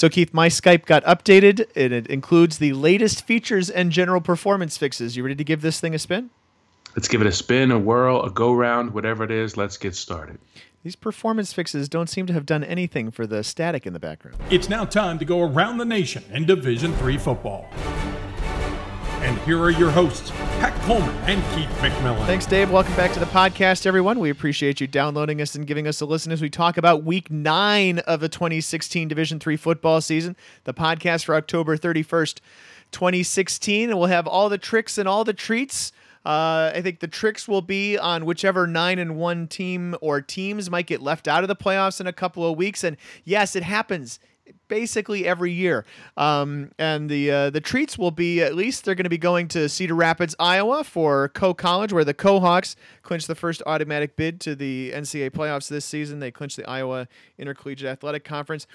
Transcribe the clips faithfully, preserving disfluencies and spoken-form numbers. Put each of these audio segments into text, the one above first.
So, Keith, my Skype got updated, and it includes the latest features and general performance fixes. You ready to give this thing a spin? Let's give it a spin, a whirl, a go-round, whatever it is. Let's get started. These performance fixes don't seem to have done anything for the static in the background. It's now time to go around the nation in Division three football. And here are your hosts, Pat Coleman and Keith McMillan. Thanks, Dave. Welcome back to the podcast, everyone. We appreciate you downloading us and giving us a listen as we talk about Week nine of the twenty sixteen Division three football season, the podcast for October thirty-first, twenty sixteen. And we'll have all the tricks and all the treats. Uh, I think the tricks will be on whichever nine and one team or teams might get left out of the playoffs in a couple of weeks. And yes, it happens basically every year. Um, and the uh, the treats will be, at least they're going to be going to Cedar Rapids, Iowa for Coe College, where the Cohawks clinched the first automatic bid to the N C double A playoffs this season. They clinched the Iowa Intercollegiate Athletic Conference.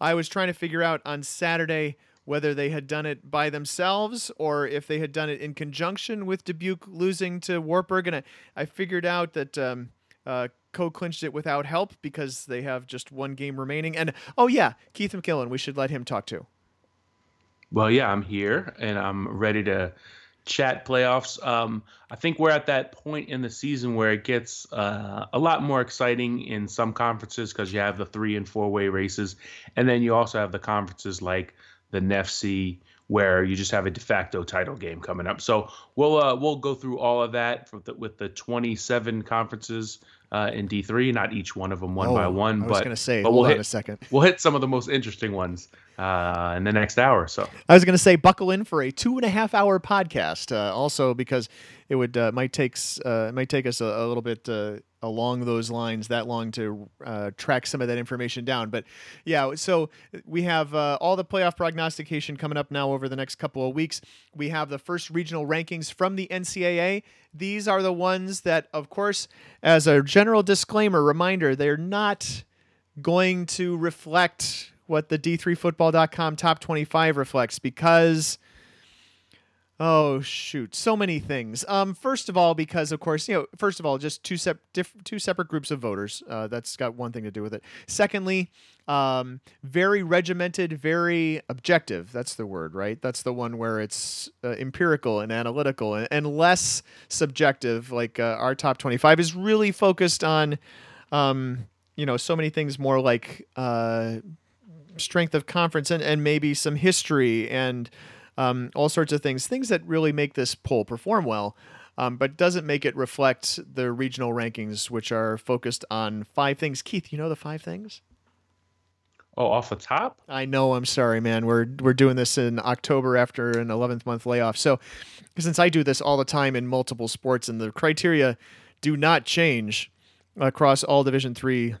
I was trying to figure out on Saturday whether they had done it by themselves or if they had done it in conjunction with Dubuque losing to Wartburg. And I, I figured out that um, uh, Coe clinched it without help because they have just one game remaining. And, oh, yeah, Keith McMillan, we should let him talk too. Well, yeah, I'm here and I'm ready to chat playoffs. Um, I think we're at that point in the season where it gets uh, a lot more exciting in some conferences because you have the three- and four-way races. And then you also have the conferences like the N F C, where you just have a de facto title game coming up. So we'll uh, we'll go through all of that with the, with the twenty-seven conferences uh, in D three. Not each one of them one oh, by one, I was but going to say, but hold we'll on hit a second. We'll hit some of the most interesting ones uh, in the next hour or so. I was going to say, buckle in for a two and a half hour podcast. Uh, also, because it would uh, might takes uh, it might take us a, a little bit. Uh, along those lines that long to uh, track some of that information down. But yeah, so we have uh, all the playoff prognostication coming up now over the next couple of weeks. We have the first regional rankings from the N C double A. These are the ones that, of course, as a general disclaimer, reminder, they're not going to reflect what the D three football dot com top twenty-five reflects because... Oh, shoot. So many things. Um, first of all, because, of course, you know, first of all, just two, sep- diff- two separate groups of voters. Uh, that's got one thing to do with it. Secondly, um, very regimented, very objective. That's the word, right? That's the one where it's uh, empirical and analytical and, and less subjective. Like uh, our top twenty-five is really focused on, um, you know, so many things more like uh, strength of conference and, and maybe some history and Um, all sorts of things, things that really make this poll perform well, um, but doesn't make it reflect the regional rankings, which are focused on five things. Keith, you know the five things? Oh, off the top? I know. I'm sorry, man. We're we're doing this in October after an eleventh month layoff. So since I do this all the time in multiple sports and the criteria do not change across all Division three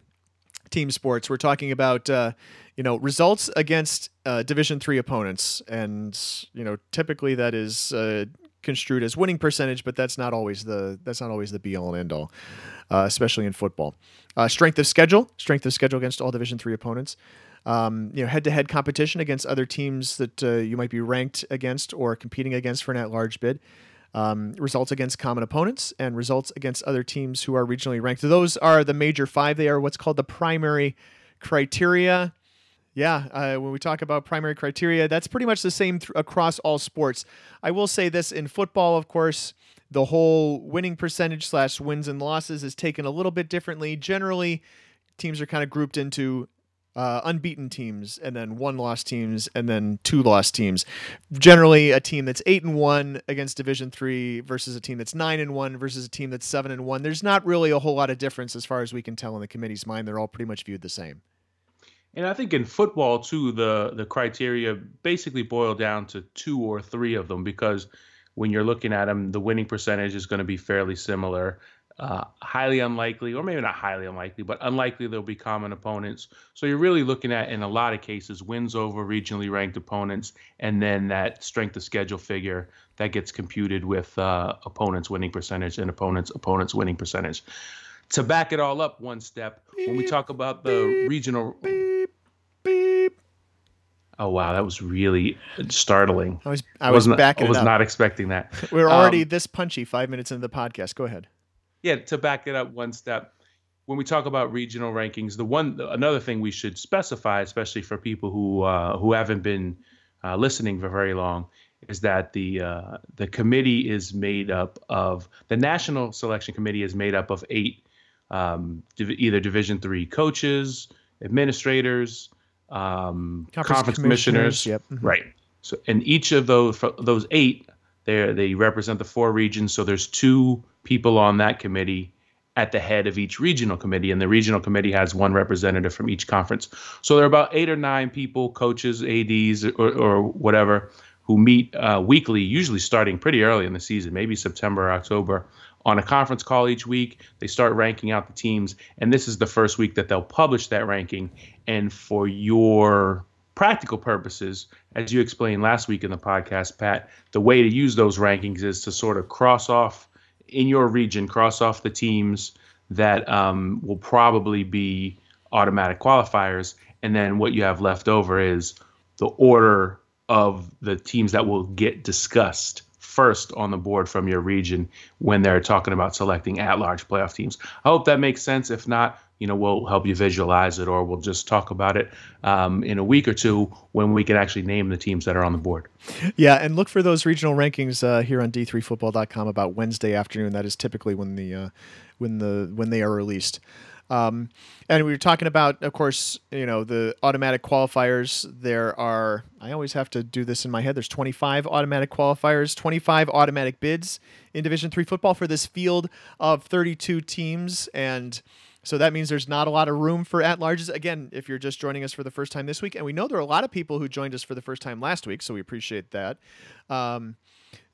team sports, we're talking about uh, you know results against uh, Division three opponents, and you know typically that is uh, construed as winning percentage, but that's not always the that's not always the be all and end all, uh, especially in football. Uh, strength of schedule, strength of schedule against all Division three opponents. Um, you know, head to head competition against other teams that uh, you might be ranked against or competing against for an at large bid. Um, results against common opponents, and results against other teams who are regionally ranked. Those are the major five. They are what's called the primary criteria. Yeah, uh, when we talk about primary criteria, that's pretty much the same th- across all sports. I will say this, in football, of course, the whole winning percentage slash wins and losses is taken a little bit differently. Generally, teams are kind of grouped into Uh, unbeaten teams, and then one loss teams, and then two loss teams. Generally, a team that's eight and one against Division three versus a team that's nine and one versus a team that's seven and one. There's not really a whole lot of difference as far as we can tell in the committee's mind. They're all pretty much viewed the same. And I think in football too, the the criteria basically boil down to two or three of them, because when you're looking at them, the winning percentage is going to be fairly similar. Uh, highly unlikely, or maybe not highly unlikely, but unlikely there'll be common opponents. So you're really looking at, in a lot of cases, wins over regionally ranked opponents, and then that strength of schedule figure that gets computed with uh, opponents' winning percentage and opponents' opponents' winning percentage. To back it all up one step, beep, when we talk about the beep, regional... Beep, beep. Oh, wow, that was really startling. I was, I was, I was backing not, it up. I was not expecting that. We're already um, this punchy five minutes into the podcast. Go ahead. Yeah, to back it up one step, when we talk about regional rankings, the one another thing we should specify, especially for people who uh, who haven't been uh, listening for very long, is that the uh, the committee is made up of the National Selection Committee is made up of eight um, div- either Division three coaches, administrators, um, conference, conference commissioners, commissioners. Yep. Mm-hmm. Right. So, and each of those those eight, they they represent the four regions. So there's two people on that committee at the head of each regional committee, and the regional committee has one representative from each conference. So there are about eight or nine people, coaches, A Ds, or, or whatever, who meet uh, weekly, usually starting pretty early in the season, maybe September or October, on a conference call each week. They start ranking out the teams, and this is the first week that they'll publish that ranking. And for your practical purposes, as you explained last week in the podcast, Pat, the way to use those rankings is to sort of cross off in your region, cross off the teams that um, will probably be automatic qualifiers. And then what you have left over is the order of the teams that will get discussed first on the board from your region when they're talking about selecting at-large playoff teams. I hope that makes sense. If not, you know, we'll help you visualize it, or we'll just talk about it um, in a week or two when we can actually name the teams that are on the board. Yeah, and look for those regional rankings uh, here on d three football dot com about Wednesday afternoon. That is typically when the uh, when the when they are released. Um, and we were talking about, of course, you know, the automatic qualifiers. There are, I always have to do this in my head, there's twenty-five automatic qualifiers, twenty-five automatic bids in Division three football for this field of thirty-two teams. And so that means there's not a lot of room for at-larges. Again, if you're just joining us for the first time this week, and we know there are a lot of people who joined us for the first time last week, so we appreciate that. Um,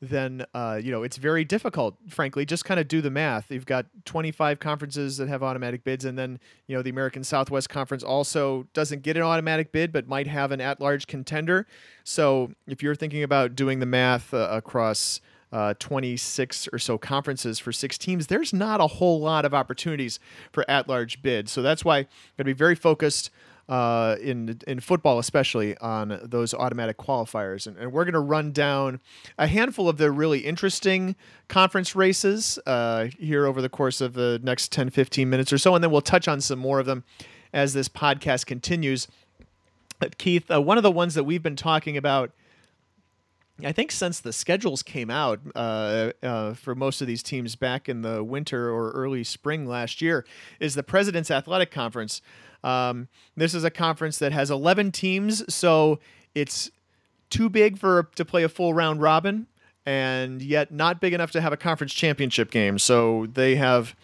then, uh, you know, it's very difficult, frankly, just kind of do the math. You've got twenty-five conferences that have automatic bids. And then, you know, the American Southwest Conference also doesn't get an automatic bid, but might have an at-large contender. So if you're thinking about doing the math uh, across uh, twenty-six or so conferences for six teams, there's not a whole lot of opportunities for at-large bids. So that's why I'm going to be very focused Uh, in in football, especially on those automatic qualifiers. And, and we're going to run down a handful of the really interesting conference races uh, here over the course of the next ten, fifteen minutes or so. And then we'll touch on some more of them as this podcast continues. But Keith, uh, one of the ones that we've been talking about, I think since the schedules came out uh, uh, for most of these teams back in the winter or early spring last year, is the President's Athletic Conference. Um, this is a conference that has eleven teams, so it's too big for to play a full round robin, and yet not big enough to have a conference championship game. So they have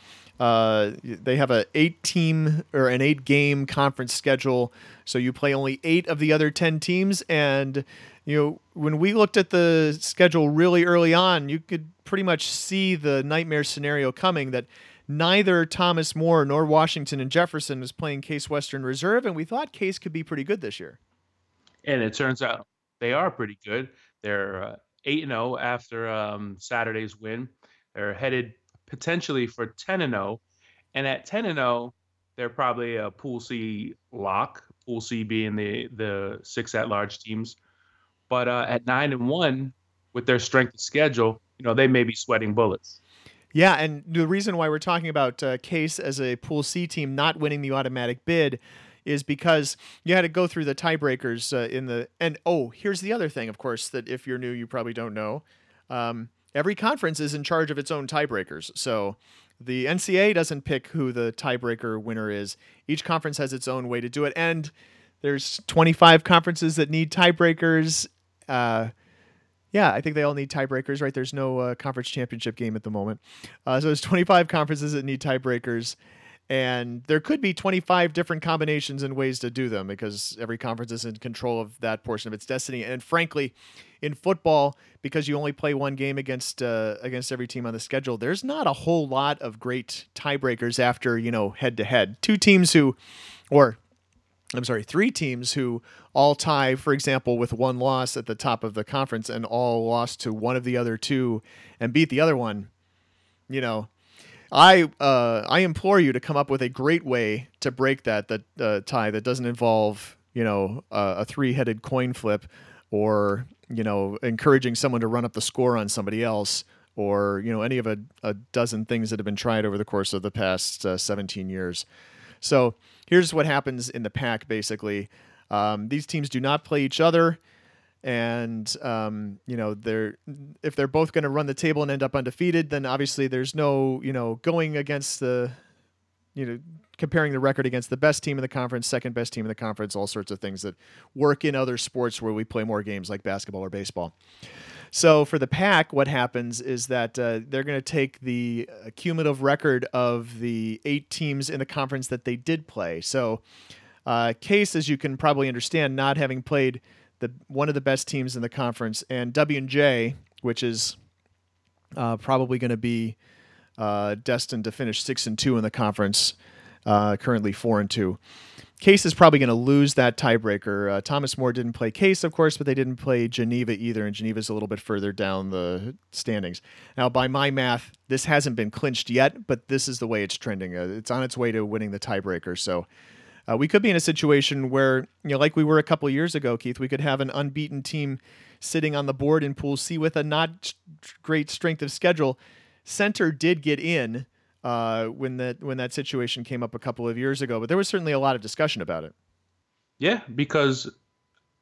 uh, they have a eight team or an eight game conference schedule. So you play only eight of the other ten teams, and you know when we looked at the schedule really early on, you could pretty much see the nightmare scenario coming that neither Thomas More nor Washington and Jefferson is playing Case Western Reserve, and we thought Case could be pretty good this year. And it turns out they are pretty good. They're uh, eight and oh after um, Saturday's win. They're headed potentially for ten and oh, and at ten and oh, they're probably a Pool C lock, Pool C being the, the six at-large teams. But uh, at nine and one, with their strength of schedule, you know, they may be sweating bullets. Yeah, and the reason why we're talking about uh, Case as a Pool C team not winning the automatic bid is because you had to go through the tiebreakers uh, in the – and, oh, here's the other thing, of course, that if you're new, you probably don't know. Um, every conference is in charge of its own tiebreakers. So the N C A A doesn't pick who the tiebreaker winner is. Each conference has its own way to do it, and there's twenty-five conferences that need tiebreakers. Uh Yeah, I think they all need tiebreakers, right? There's no uh, conference championship game at the moment. Uh, so there's twenty-five conferences that need tiebreakers, and there could be twenty-five different combinations and ways to do them because every conference is in control of that portion of its destiny. And frankly, in football, because you only play one game against uh, against every team on the schedule, there's not a whole lot of great tiebreakers after, you know, head-to-head. Two teams who – or – I'm sorry, three teams who all tie, for example, with one loss at the top of the conference and all lost to one of the other two and beat the other one. You know, I uh, I implore you to come up with a great way to break that that uh, tie that doesn't involve, you know, uh, a three-headed coin flip or, you know, encouraging someone to run up the score on somebody else or, you know, any of a, a dozen things that have been tried over the course of the past uh, seventeen years. So here's what happens in the pack, basically. Um, these teams do not play each other. And, um, you know, they're if they're both going to run the table and end up undefeated, then obviously there's no, you know, going against the, you know, comparing the record against the best team in the conference, second best team in the conference, all sorts of things that work in other sports where we play more games like basketball or baseball. So for the pack, what happens is that uh, they're going to take the cumulative record of the eight teams in the conference that they did play. So uh, Case, as you can probably understand, not having played the one of the best teams in the conference, and W and J, which is uh, probably going to be uh, destined to finish six and two in the conference, uh, currently four and two. Case is probably going to lose that tiebreaker. Uh, Thomas More didn't play Case, of course, but they didn't play Geneva either, and Geneva's a little bit further down the standings. Now, by my math, this hasn't been clinched yet, but this is the way it's trending. Uh, it's on its way to winning the tiebreaker, so Uh, we could be in a situation where, you know, like we were a couple years ago, Keith, we could have an unbeaten team sitting on the board in Pool C with a not great strength of schedule. Center did get in uh, when that when that situation came up a couple of years ago, but there was certainly a lot of discussion about it. Yeah, because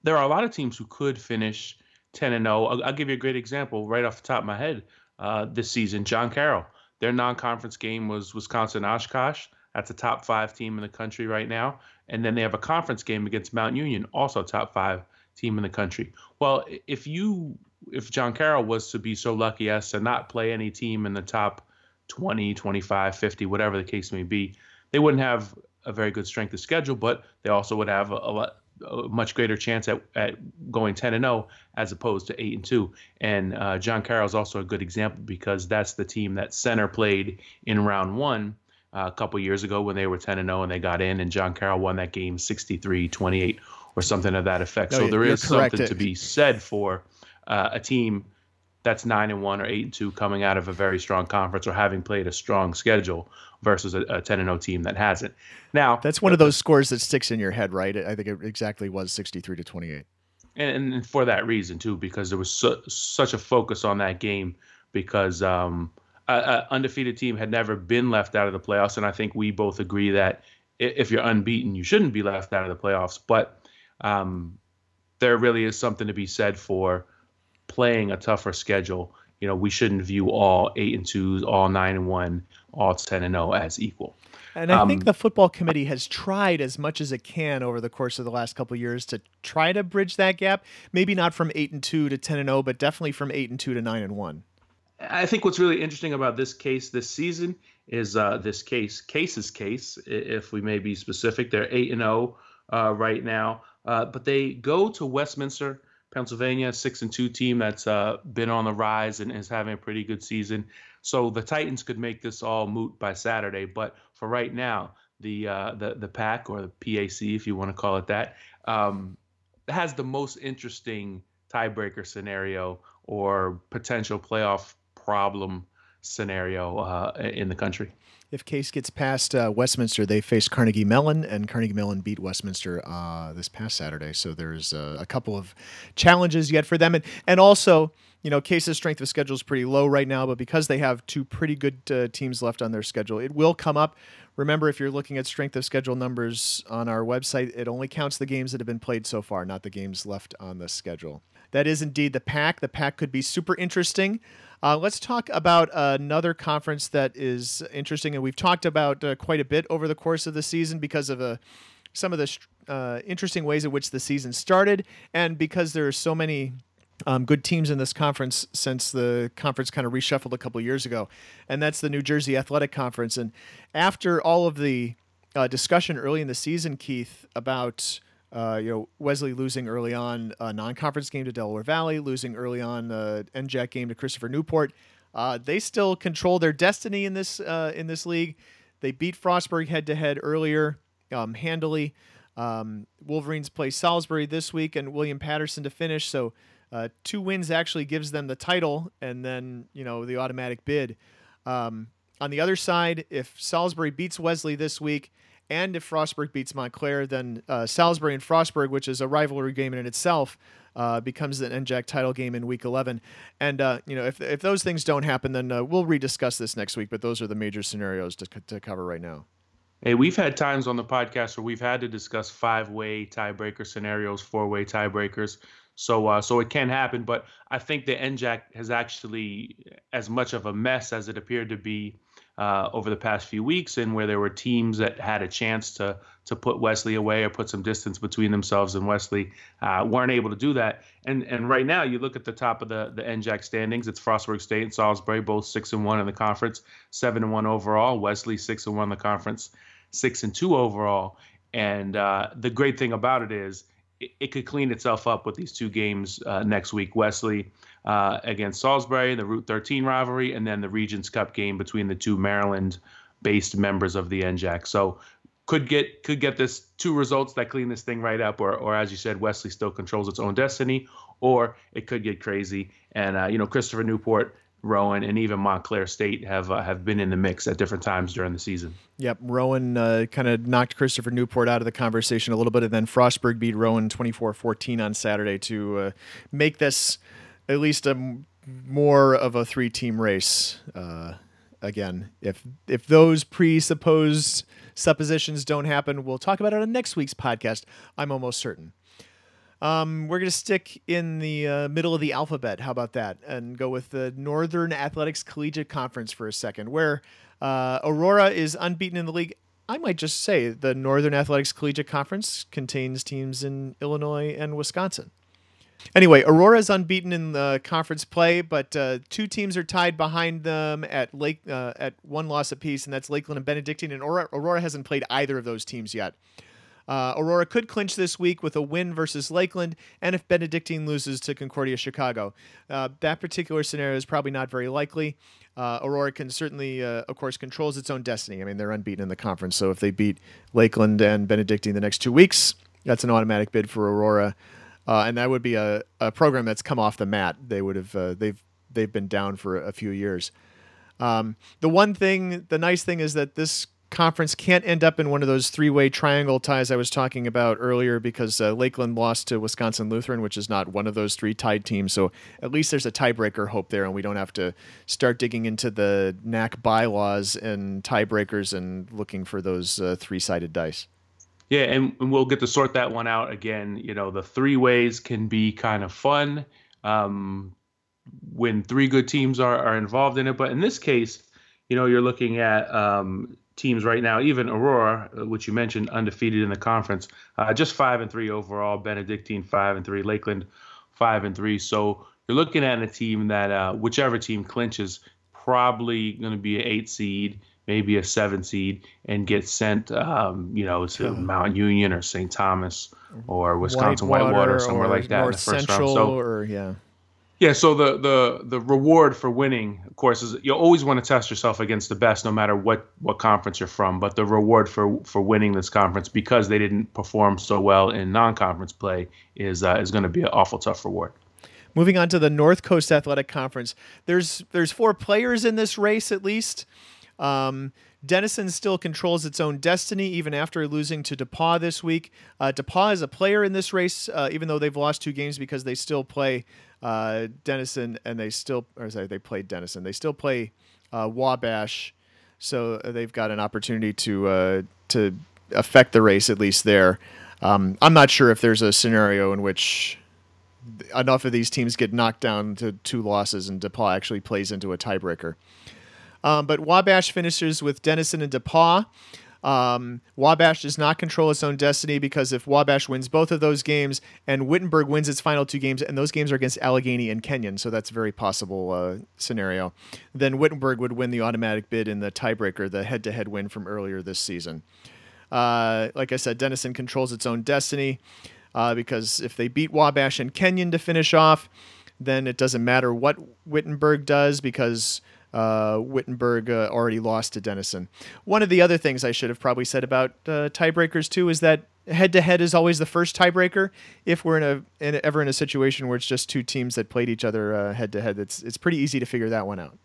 there are a lot of teams who could finish ten and oh. I'll, I'll give you a great example right off the top of my head uh, this season. John Carroll, their non-conference game was Wisconsin-Oshkosh. That's a top five team in the country right now. And then they have a conference game against Mount Union, also top five team in the country. Well, if you, if John Carroll was to be so lucky as to not play any team in the top twenty, twenty-five, fifty, whatever the case may be, they wouldn't have a very good strength of schedule, but they also would have a, a, lot, a much greater chance at, at going ten and oh as opposed to eight and two. And uh, John Carroll is also a good example because that's the team that Center played in round one. Uh, a couple years ago when they were ten and oh and they got in, and John Carroll won that game sixty-three twenty-eight or something of that effect. No, so there is something it. to be said for uh, a team that's nine and one or eight and two coming out of a very strong conference or having played a strong schedule versus a, a ten and oh team that hasn't. Now, that's one of those scores that sticks in your head, right? I think it exactly was sixty-three to twenty-eight. And, and for that reason, too, because there was su- such a focus on that game because um, – Uh, an undefeated team had never been left out of the playoffs, and I think we both agree that if you're unbeaten, you shouldn't be left out of the playoffs. But um, there really is something to be said for playing a tougher schedule. You know, we shouldn't view all eight and twos, all nine and one, all ten and zero as equal. And I um, think the football committee has tried as much as it can over the course of the last couple of years to try to bridge that gap. Maybe not from eight and two to ten and zero, but definitely from eight and two to nine and one. I think what's really interesting about this case this season is uh, this case, Case's case, if we may be specific. They're eight and oh uh, right now, uh, but they go to Westminster, Pennsylvania, six and two team that's uh, been on the rise and is having a pretty good season. So the Titans could make this all moot by Saturday, but for right now, the uh, the, the pack, or the P A C, if you want to call it that, um, has the most interesting tiebreaker scenario or potential playoff problem scenario uh, in the country. If Case gets past uh, Westminster, they face Carnegie Mellon, and Carnegie Mellon beat Westminster uh, this past Saturday. So there's uh, a couple of challenges yet for them. And, and also, you know, Case's strength of schedule is pretty low right now, but because they have two pretty good uh, teams left on their schedule, it will come up. Remember, if you're looking at strength of schedule numbers on our website, it only counts the games that have been played so far, not the games left on the schedule. That is indeed the pack. The pack could be super interesting. Uh, let's talk about another conference that is interesting, and we've talked about uh, quite a bit over the course of the season because of uh, some of the uh, interesting ways in which the season started, and because there are so many um, good teams in this conference since the conference kind of reshuffled a couple of years ago, and that's the New Jersey Athletic Conference. And after all of the uh, discussion early in the season, Keith, about Uh, you know, Wesley losing early on a non-conference game to Delaware Valley, losing early on the N J A C game to Christopher Newport. Uh, they still control their destiny in this uh, in this league. They beat Frostburg head-to-head earlier, um, handily. Um, Wolverines play Salisbury this week and William Patterson to finish. So uh, two wins actually gives them the title and then, you know, the automatic bid. Um, on the other side, if Salisbury beats Wesley this week, and if Frostburg beats Montclair, then uh, Salisbury and Frostburg, which is a rivalry game in itself, uh, becomes an N J A C title game in week eleven. And, uh, you know, if if those things don't happen, then uh, we'll rediscuss this next week. But those are the major scenarios to, to cover right now. Hey, we've had times on the podcast where we've had to discuss five-way tiebreaker scenarios, four-way tiebreakers. So uh, so it can happen. But I think the N J A C has actually as much of a mess as it appeared to be uh, over the past few weeks, and where there were teams that had a chance to to put Wesley away or put some distance between themselves and Wesley, uh, weren't able to do that. And and right now you look at the top of the, the N J A C standings. It's Frostburg State and Salisbury, both six and one in the conference, seven and one overall. Wesley six and one in the conference, six and two overall. And uh, the great thing about it is it, it could clean itself up with these two games uh, next week. Wesley uh, against Salisbury, the Route thirteen rivalry, and then the Regents Cup game between the two Maryland-based members of the N J A C. So could get could get this two results that clean this thing right up, or or as you said, Wesley still controls its own destiny, or it could get crazy. And, uh, you know, Christopher Newport, Rowan, and even Montclair State have uh, have been in the mix at different times during the season. Yep, Rowan uh, kind of knocked Christopher Newport out of the conversation a little bit, and then Frostburg beat Rowan twenty-four fourteen on Saturday to uh, make this at least a, more of a three-team race. Uh, again, if if those presupposed suppositions don't happen, we'll talk about it on next week's podcast, I'm almost certain. Um, we're going to stick in the uh, middle of the alphabet. How about that? And go with the Northern Athletics Collegiate Conference for a second, where uh, Aurora is unbeaten in the league. I might just say the Northern Athletics Collegiate Conference contains teams in Illinois and Wisconsin. Anyway, Aurora is unbeaten in the conference play, but uh, two teams are tied behind them at Lake uh, at one loss apiece, and that's Lakeland and Benedictine. And Aurora, Aurora hasn't played either of those teams yet. Uh, Aurora could clinch this week with a win versus Lakeland, and if Benedictine loses to Concordia Chicago. Uh, that particular scenario is probably not very likely. Uh, Aurora can certainly, uh, of course, controls its own destiny. I mean, they're unbeaten in the conference, so if they beat Lakeland and Benedictine the next two weeks, that's an automatic bid for Aurora, uh, and that would be a, a program that's come off the mat. They would have uh, they've they've been down for a few years. Um, the one thing, the nice thing is that this conference can't end up in one of those three-way triangle ties I was talking about earlier, because uh, Lakeland lost to Wisconsin Lutheran, which is not one of those three tied teams. So at least there's a tiebreaker hope there, and we don't have to start digging into the N A C bylaws and tiebreakers and looking for those uh, three-sided dice. Yeah, and, and we'll get to sort that one out again. You know, the three ways can be kind of fun um, when three good teams are, are involved in it. But in this case, you know, you're looking at um, teams right now, even Aurora, which you mentioned, undefeated in the conference, uh, just five and three overall. Benedictine five and three, Lakeland five and three. So you're looking at a team that, uh, whichever team clinches, probably going to be an eight seed, maybe a seven seed, and get sent, um, you know, to uh, Mount Union or Saint Thomas or Wisconsin Whitewater, Whitewater or somewhere or like that North in the first Central round. So, or yeah. Yeah, so the, the the reward for winning, of course, is you always want to test yourself against the best no matter what, what conference you're from. But the reward for, for winning this conference, because they didn't perform so well in non-conference play, is uh, is going to be an awful tough reward. Moving on to the North Coast Athletic Conference, there's there's four players in this race at least. Um, Denison still controls its own destiny, even after losing to DePauw this week. Uh, DePauw is a player in this race, uh, even though they've lost two games, because they still play uh, Denison, and they still, or sorry, they played Denison. They still play uh, Wabash, so they've got an opportunity to uh, to affect the race at least there. Um, I'm not sure if there's a scenario in which enough of these teams get knocked down to two losses and DePauw actually plays into a tiebreaker. Um, but Wabash finishes with Denison and DePauw. Um, Wabash does not control its own destiny, because if Wabash wins both of those games and Wittenberg wins its final two games, and those games are against Allegheny and Kenyon, so that's a very possible uh, scenario, then Wittenberg would win the automatic bid in the tiebreaker, the head-to-head win from earlier this season. Uh, like I said, Denison controls its own destiny uh, because if they beat Wabash and Kenyon to finish off, then it doesn't matter what Wittenberg does, because Uh, Wittenberg uh, already lost to Denison. One of the other things I should have probably said about uh, tiebreakers too is that head-to-head is always the first tiebreaker. If we're in a, in a ever in a situation where it's just two teams that played each other uh, head-to-head, it's it's pretty easy to figure that one out.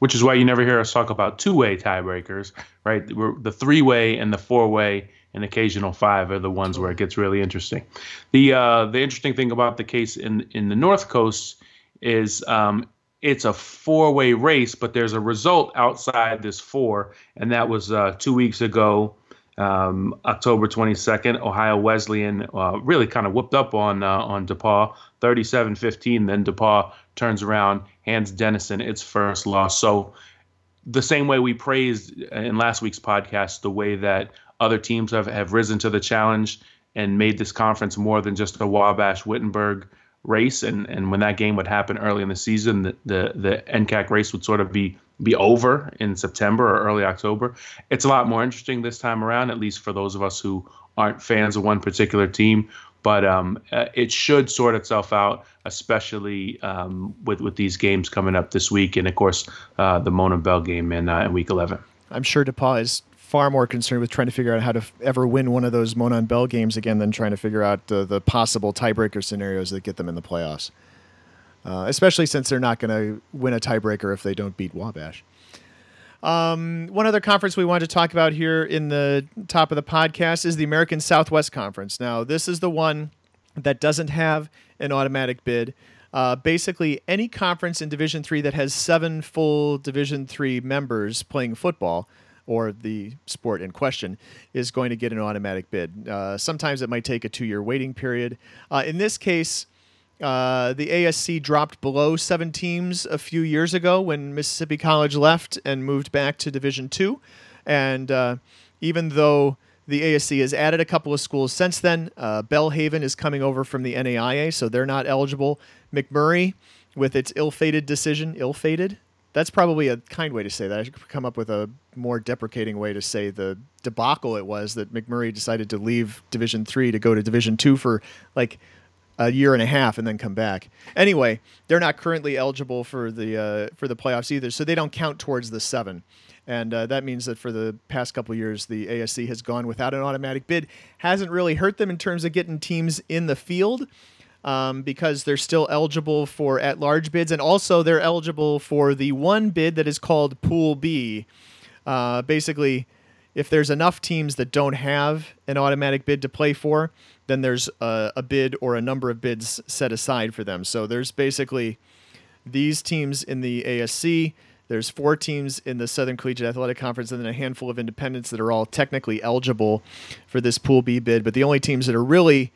Which is why you never hear us talk about two-way tiebreakers, right? We're the three-way and the four-way an occasional five are the ones where it gets really interesting. The uh, the interesting thing about the case in, in the North Coast is um, it's a four-way race, but there's a result outside this four, and that was uh, two weeks ago, um, October twenty-second. Ohio Wesleyan uh, really kind of whooped up on uh, on DePauw, thirty-seven fifteen. Then DePauw turns around, hands Denison its first loss. So the same way we praised in last week's podcast, the way that other teams have, have risen to the challenge and made this conference more than just a Wabash-Wittenberg race. And, and when that game would happen early in the season, the, the, the N C A C race would sort of be, be over in September or early October. It's a lot more interesting this time around, at least for those of us who aren't fans of one particular team. But um, it should sort itself out, especially um, with, with these games coming up this week. And, of course, uh, the Mona Bell game in, uh, in Week eleven. I'm sure DePauw is far more concerned with trying to figure out how to f- ever win one of those Monon Bell games again than trying to figure out uh, the possible tiebreaker scenarios that get them in the playoffs, uh, especially since they're not going to win a tiebreaker if they don't beat Wabash. Um, one other conference we wanted to talk about here in the top of the podcast is the American Southwest Conference. Now, this is the one that doesn't have an automatic bid. Uh, basically, any conference in Division three that has seven full Division three members playing football or the sport in question, is going to get an automatic bid. Uh, sometimes it might take a two-year waiting period. Uh, in this case, uh, the A S C dropped below seven teams a few years ago when Mississippi College left and moved back to Division two. And uh, even though the A S C has added a couple of schools since then, uh, Bellhaven is coming over from the N A I A, so they're not eligible. McMurray, with its ill-fated decision, ill-fated? That's probably a kind way to say that. I should come up with a more deprecating way to say the debacle it was that McMurray decided to leave Division three to go to Division two for like a year and a half and then come back. Anyway, they're not currently eligible for the uh, for the playoffs either, so they don't count towards the seven. And uh, that means that for the past couple of years, the A S C has gone without an automatic bid. Hasn't really hurt them in terms of getting teams in the field, Um, because they're still eligible for at-large bids, and also they're eligible for the one bid that is called Pool B. Uh, basically, if there's enough teams that don't have an automatic bid to play for, then there's a, a bid or a number of bids set aside for them. So there's basically these teams in the A S C. There's four teams in the Southern Collegiate Athletic Conference and then a handful of independents that are all technically eligible for this Pool B bid, but the only teams that are really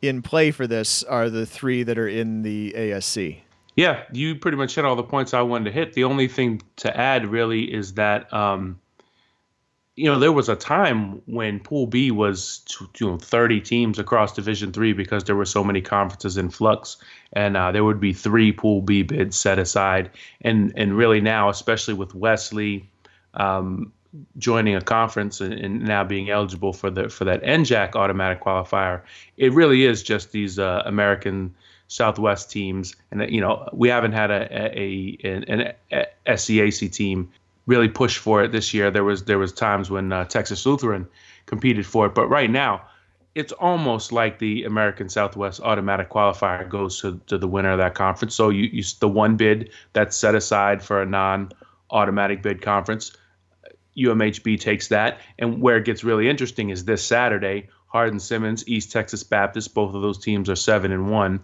in play for this are the three that are in the A S C. Yeah, you pretty much hit all the points I wanted to hit. The only thing to add really is that, um, you know, there was a time when Pool B was you know, thirty teams across Division three because there were so many conferences in flux, and uh, there would be three Pool B bids set aside. And and really now, especially with Wesley um, joining a conference and, and now being eligible for the for that N J A C automatic qualifier, it really is just these uh, American Southwest teams, and you know we haven't had a, a, a an, an S C A C team really push for it this year. There was there was times when uh, Texas Lutheran competed for it, but right now it's almost like the American Southwest automatic qualifier goes to, to the winner of that conference. So you, you the one bid that's set aside for a non-automatic bid conference, U M H B takes that, and where it gets really interesting is this Saturday, Hardin-Simmons, East Texas Baptist, both of those teams are seven and one.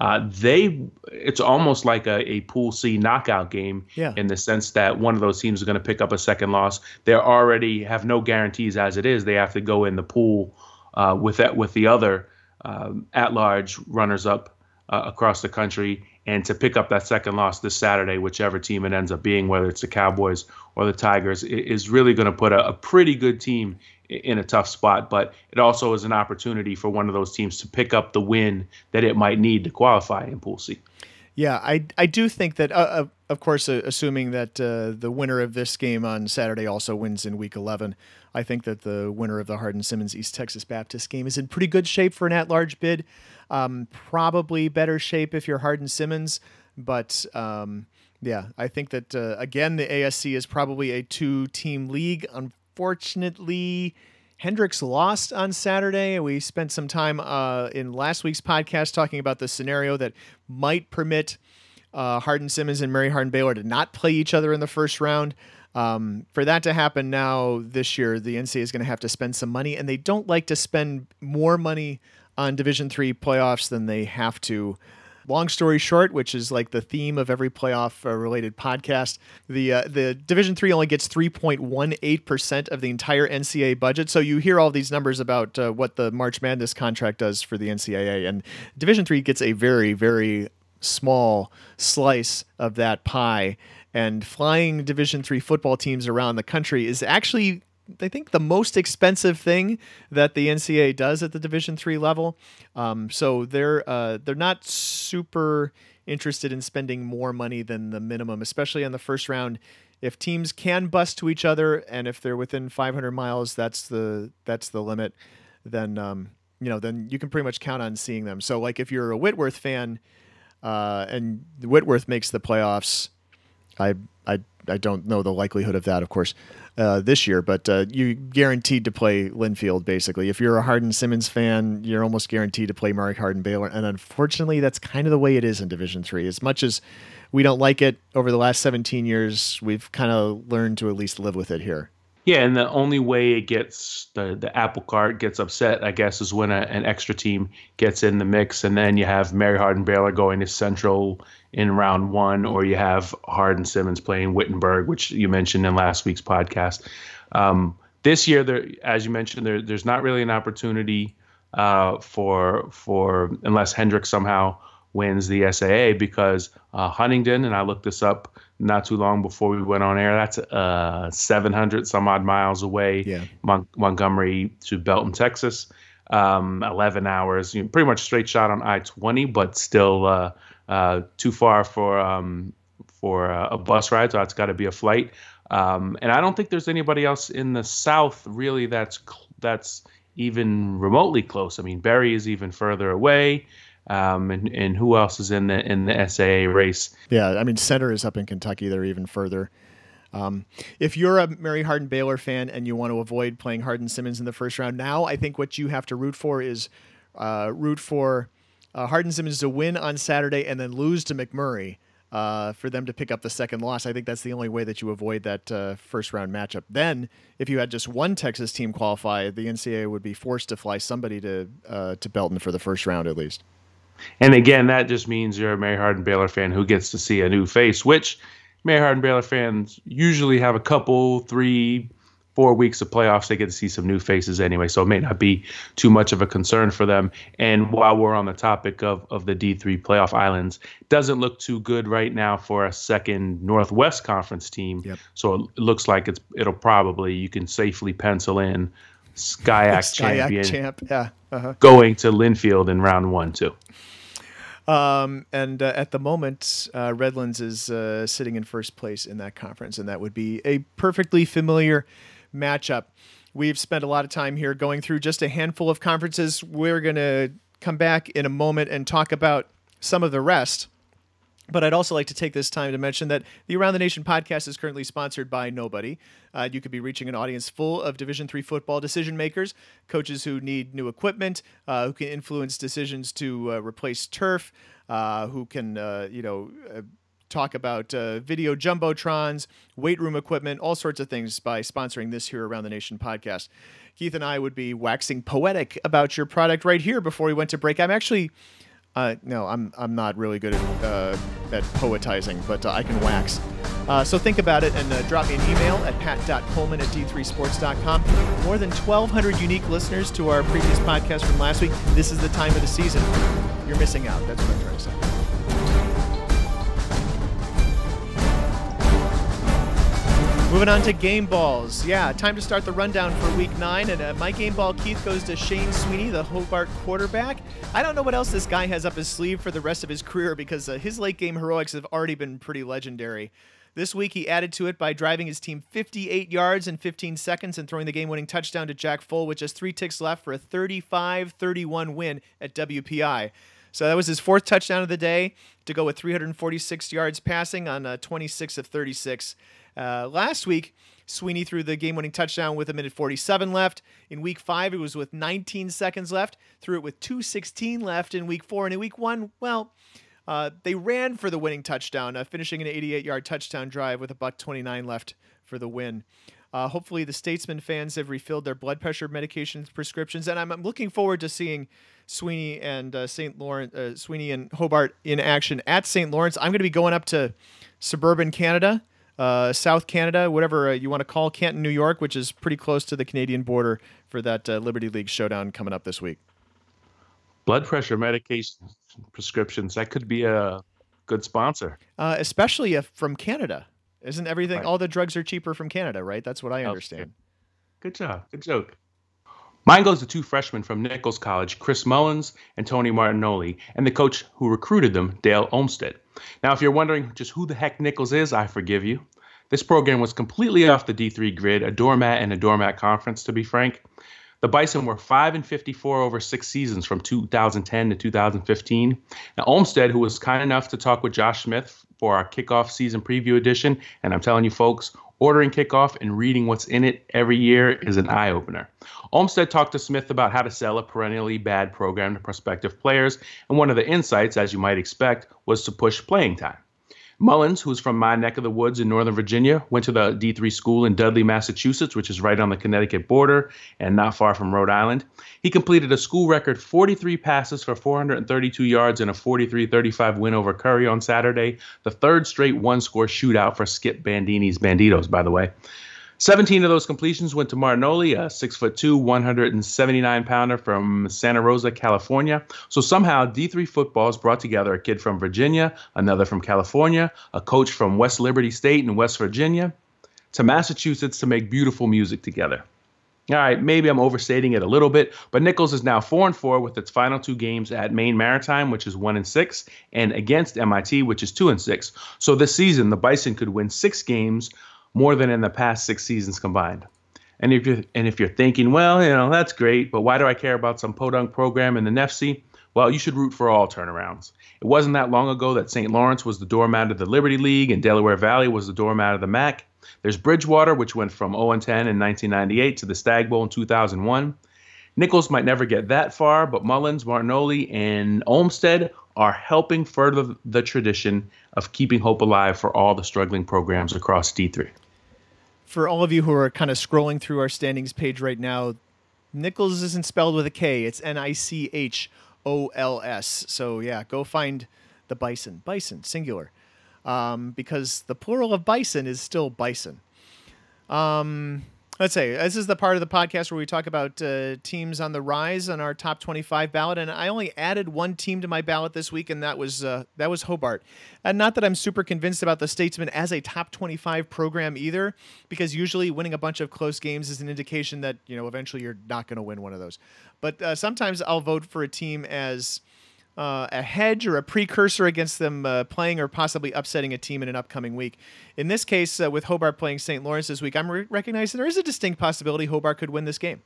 Uh, they, it's almost like a, a Pool C knockout game yeah. in the sense that one of those teams is going to pick up a second loss. They already have no guarantees as it is. They have to go in the pool uh, with that with the other um, at-large runners-up uh, across the country. And to pick up that second loss this Saturday, whichever team it ends up being, whether it's the Cowboys or the Tigers, is really going to put a, a pretty good team in a tough spot. But it also is an opportunity for one of those teams to pick up the win that it might need to qualify in Pool C. Yeah, I, I do think that, uh, of course, uh, assuming that uh, the winner of this game on Saturday also wins in Week eleven, I think that the winner of the Hardin-Simmons East Texas Baptist game is in pretty good shape for an at-large bid. Um, probably better shape if you're Hardin-Simmons, but um, yeah, I think that uh, again the A S C is probably a two-team league. Unfortunately, Hendricks lost on Saturday, and we spent some time uh, in last week's podcast talking about the scenario that might permit uh, Hardin-Simmons and Mary Hardin-Baylor to not play each other in the first round. Um, for that to happen now this year, the N C double A is going to have to spend some money, and they don't like to spend more money on Division three playoffs than they have to. Long story short, which is like the theme of every playoff-related podcast, the uh, the Division three only gets three point one eight percent of the entire N C double A budget. So you hear all these numbers about uh, what the March Madness contract does for the N C double A, and Division three gets a very, very small slice of that pie. And flying Division three football teams around the country is actually, I think, the most expensive thing that the N C double A does at the Division three level. Um, so they're uh, they're not super interested in spending more money than the minimum, especially on the first round. If teams can bust to each other, and if they're within five hundred miles, that's the that's the limit. Then um, you know, then you can pretty much count on seeing them. So like if you're a Whitworth fan, uh, and Whitworth makes the playoffs, I I. I don't know the likelihood of that, of course, uh, this year, but uh, you're guaranteed to play Linfield, basically. If you're a Harden-Simmons fan, you're almost guaranteed to play Mark Harden-Baylor, and unfortunately, that's kind of the way it is in Division three. As much as we don't like it, over the last seventeen years, we've kind of learned to at least live with it here. Yeah, and the only way it gets, the, the apple cart gets upset, I guess, is when a, an extra team gets in the mix, and then you have Mary Harden-Baylor going to Central in round one, or you have Harden-Simmons playing Wittenberg, which you mentioned in last week's podcast. Um, this year, there, as you mentioned, there, there's not really an opportunity uh, for, for unless Hendrick somehow wins the S A A, because uh, Huntingdon, and I looked this up not too long before we went on air, that's uh, seven hundred some odd miles away, yeah. Mon- Montgomery to Belton, Texas, um, eleven hours, you know, pretty much straight shot on I twenty, but still uh, uh, too far for um, for uh, a bus ride, so it's got to be a flight. Um, and I don't think there's anybody else in the South really that's cl- that's even remotely close. I mean, Barry is even further away. Um, and, and who else is in the in the S A A race? Yeah, I mean, Center is up in Kentucky. They're even further. Um, if you're a Mary Harden-Baylor fan and you want to avoid playing Harden-Simmons in the first round now, I think what you have to root for is uh, root for uh, Harden-Simmons to win on Saturday and then lose to McMurray uh, for them to pick up the second loss. I think that's the only way that you avoid that uh, first-round matchup. Then, if you had just one Texas team qualify, the N C double A would be forced to fly somebody to uh, to Belton for the first round at least. And again, that just means you're a Mary Harden-Baylor fan who gets to see a new face, which Mary Harden-Baylor fans usually have a couple, three, four weeks of playoffs. They get to see some new faces anyway, so it may not be too much of a concern for them. And while we're on the topic of, of the D three playoff islands, doesn't look too good right now for a second Northwest Conference team. Yep. So it looks like it's it'll probably, you can safely pencil in Skyac champion champ. yeah. uh-huh. Going to Linfield in round one, too. Um, and uh, at the moment, uh, Redlands is uh, sitting in first place in that conference, and that would be a perfectly familiar matchup. We've spent a lot of time here going through just a handful of conferences. We're going to come back in a moment and talk about some of the rest. But I'd also like to take this time to mention that the Around the Nation podcast is currently sponsored by nobody. Uh, you could be reaching an audience full of Division three football decision makers, coaches who need new equipment, uh, who can influence decisions to uh, replace turf, uh, who can, uh, you know, uh, talk about uh, video jumbotrons, weight room equipment, all sorts of things by sponsoring this here Around the Nation podcast. Keith and I would be waxing poetic about your product right here before we went to break. I'm actually... Uh, no, I'm I'm not really good at uh, at poetizing, but uh, I can wax. Uh, so think about it and uh, drop me an email at pat dot coleman at d three sports dot com. More than twelve hundred unique listeners to our previous podcast from last week. This is the time of the season. You're missing out. That's what I'm trying to say. Moving on to game balls. Yeah, time to start the rundown for week nine. And uh, my game ball, Keith, goes to Shane Sweeney, the Hobart quarterback. I don't know what else this guy has up his sleeve for the rest of his career, because uh, his late game heroics have already been pretty legendary. This week he added to it by driving his team fifty-eight yards in fifteen seconds and throwing the game-winning touchdown to Jack Fohl with just three ticks left for a thirty-five thirty-one win at W P I. So that was his fourth touchdown of the day, to go with three hundred forty-six yards passing on uh, twenty-six of thirty-six. Uh, last week, Sweeney threw the game-winning touchdown with a minute forty-seven left. In week five, it was with nineteen seconds left. Threw it with two sixteen left in week four. And in week one, well, Uh, they ran for the winning touchdown, uh, finishing an eighty-eight-yard touchdown drive with a buck twenty-nine left for the win. Uh, hopefully the Statesman fans have refilled their blood pressure medication prescriptions, and I'm, I'm looking forward to seeing Sweeney and uh, Saint Lawrence, uh, Sweeney and Hobart in action at Saint Lawrence. I'm going to be going up to suburban Canada, uh, South Canada, whatever uh, you want to call Canton, New York, which is pretty close to the Canadian border for that uh, Liberty League showdown coming up this week. Blood pressure medication prescriptions, that could be a good sponsor. Uh, especially if from Canada. Isn't everything, right. All the drugs are cheaper from Canada, right? That's what I understand. Okay. Good job. Good joke. Mine goes to two freshmen from Nichols College, Chris Mullins and Tony Martinoli, and the coach who recruited them, Dale Olmstead. Now, if you're wondering just who the heck Nichols is, I forgive you. This program was completely off the D three grid, a doormat and a doormat conference, to be frank. The Bison were five and fifty-four over six seasons from two thousand ten to two thousand fifteen. Now, Olmstead, who was kind enough to talk with Josh Smith for our kickoff season preview edition, and I'm telling you folks, ordering kickoff and reading what's in it every year is an eye-opener. Olmstead talked to Smith about how to sell a perennially bad program to prospective players, and one of the insights, as you might expect, was to push playing time. Mullins, who's from my neck of the woods in Northern Virginia, went to the D three school in Dudley, Massachusetts, which is right on the Connecticut border and not far from Rhode Island. He completed a school record forty-three passes for four hundred thirty-two yards in a forty-three thirty-five win over Curry on Saturday, the third straight one-score shootout for Skip Bandini's Banditos, by the way. seventeen of those completions went to Martinoli, a six foot two, one hundred seventy-nine pounder from Santa Rosa, California. So somehow D three football has brought together a kid from Virginia, another from California, a coach from West Liberty State in West Virginia, to Massachusetts to make beautiful music together. All right, maybe I'm overstating it a little bit, but Nichols is now four and four with its final two games at Maine Maritime, which is one and six, and against M I T, which is two and six. So this season, the Bison could win six games, more than in the past six seasons combined. And if you're and if you're thinking, well, you know, that's great, but why do I care about some podunk program in the N F C? Well, you should root for all turnarounds. It wasn't that long ago that Saint Lawrence was the doormat of the Liberty League and Delaware Valley was the doormat of the M A C. There's Bridgewater, which went from oh and ten in nineteen ninety-eight to the Stag Bowl in two thousand one. Nichols might never get that far, but Mullins, Martinoli, and Olmstead are helping further the tradition of keeping hope alive for all the struggling programs across D three. For all of you who are kind of scrolling through our standings page right now, Nichols isn't spelled with a K. It's N I C H O L S. So, yeah, go find the Bison. Bison, singular. Um, because the plural of bison is still bison. Um... Let's say this is the part of the podcast where we talk about uh, teams on the rise on our top twenty-five ballot, and I only added one team to my ballot this week, and that was uh, that was Hobart. And not that I'm super convinced about the Statesman as a top twenty-five program either, because usually winning a bunch of close games is an indication that you know eventually you're not going to win one of those. But uh, sometimes I'll vote for a team as Uh, a hedge or a precursor against them uh, playing or possibly upsetting a team in an upcoming week. In this case, uh, with Hobart playing Saint Lawrence this week, I'm re- recognizing there is a distinct possibility Hobart could win this game.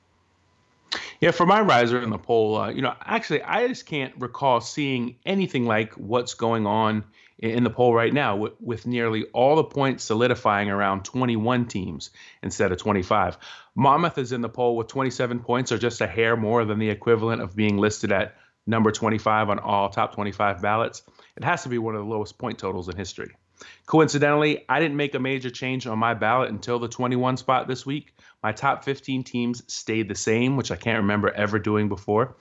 Yeah, for my riser in the poll, uh, you know, actually, I just can't recall seeing anything like what's going on in the poll right now, with, with nearly all the points solidifying around twenty-one teams instead of twenty-five. Monmouth is in the poll with twenty-seven points, or just a hair more than the equivalent of being listed at number twenty-five on all top twenty-five ballots. It has to be one of the lowest point totals in history. Coincidentally, I didn't make a major change on my ballot until the twenty-one spot this week. My top fifteen teams stayed the same, which I can't remember ever doing before.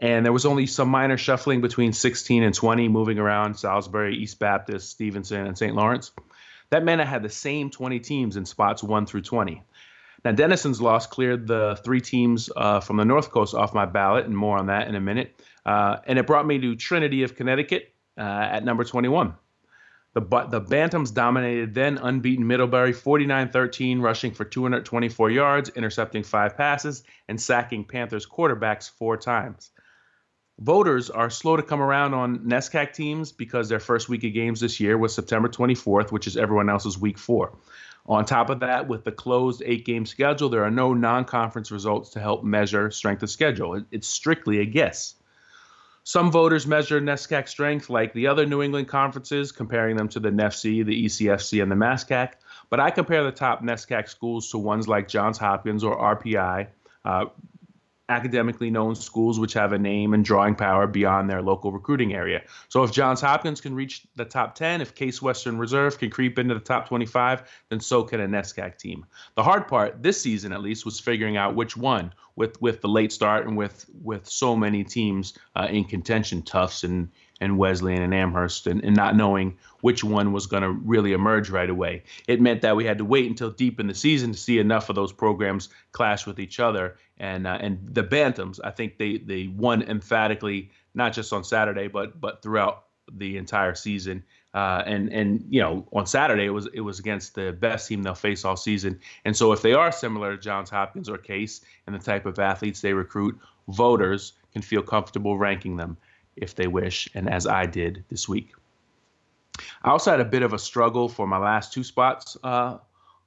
And there was only some minor shuffling between sixteen and twenty, moving around Salisbury, East Baptist, Stevenson, and Saint Lawrence. That meant I had the same twenty teams in spots one through twenty. Now, Denison's loss cleared the three teams uh, from the North Coast off my ballot, and more on that in a minute. Uh, and it brought me to Trinity of Connecticut uh, at number twenty-one. The the Bantams dominated then unbeaten Middlebury forty-nine thirteen, rushing for two hundred twenty-four yards, intercepting five passes, and sacking Panthers quarterbacks four times. Voters are slow to come around on NESCAC teams because their first week of games this year was September twenty-fourth, which is everyone else's week four. On top of that, with the closed eight-game schedule, there are no non-conference results to help measure strength of schedule. It's strictly a guess. Some voters measure NESCAC strength like the other New England conferences, comparing them to the N E F C, the E C F C, and the MASCAC. But I compare the top NESCAC schools to ones like Johns Hopkins or R P I, uh, academically known schools which have a name and drawing power beyond their local recruiting area. So if Johns Hopkins can reach the top ten, if Case Western Reserve can creep into the top twenty-five, then so can a NESCAC team. The hard part this season, at least, was figuring out which one, with with the late start and with with so many teams uh, in contention, Tufts and and Wesleyan and Amherst, and, and not knowing which one was going to really emerge right away. It meant that we had to wait until deep in the season to see enough of those programs clash with each other. And uh, and the Bantams, I think they, they won emphatically, not just on Saturday, but but throughout the entire season. Uh, and, and you know, on Saturday, it was it was against the best team they'll face all season. And so if they are similar to Johns Hopkins or Case and the type of athletes they recruit, voters can feel comfortable ranking them if they wish, and as I did this week. I also had a bit of a struggle for my last two spots uh,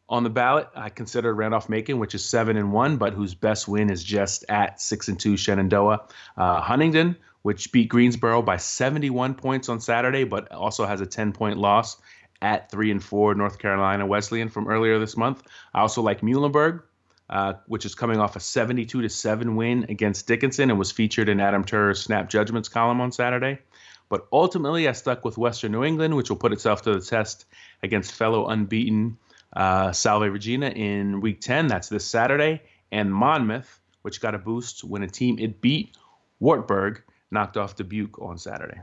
on the ballot. I considered Randolph-Macon, which is seven and one, but whose best win is just at six and two Shenandoah. Uh, Huntingdon, which beat Greensboro by seventy-one points on Saturday, but also has a ten-point loss at three and four North Carolina Wesleyan from earlier this month. I also like Muhlenberg, Uh, which is coming off a seventy-two to seven win against Dickinson and was featured in Adam Turr's Snap Judgments column on Saturday. But ultimately, I stuck with Western New England, which will put itself to the test against fellow unbeaten uh, Salve Regina in Week ten. That's this Saturday. And Monmouth, which got a boost when a team it beat, Wartburg, knocked off Dubuque on Saturday.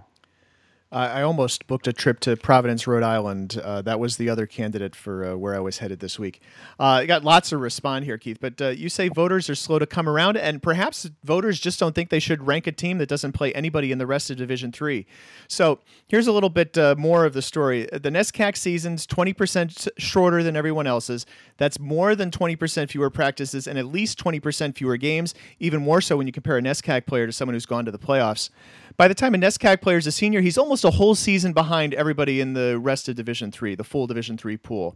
I almost booked a trip to Providence, Rhode Island. Uh, that was the other candidate for uh, where I was headed this week. Uh, I got lots of respond here, Keith, but uh, you say voters are slow to come around, and perhaps voters just don't think they should rank a team that doesn't play anybody in the rest of Division three. So here's a little bit uh, more of the story. The NESCAC season's twenty percent shorter than everyone else's. That's more than twenty percent fewer practices and at least twenty percent fewer games, even more so when you compare a NESCAC player to someone who's gone to the playoffs. By the time a NESCAC player is a senior, he's almost a whole season behind everybody in the rest of Division three, the full Division three pool.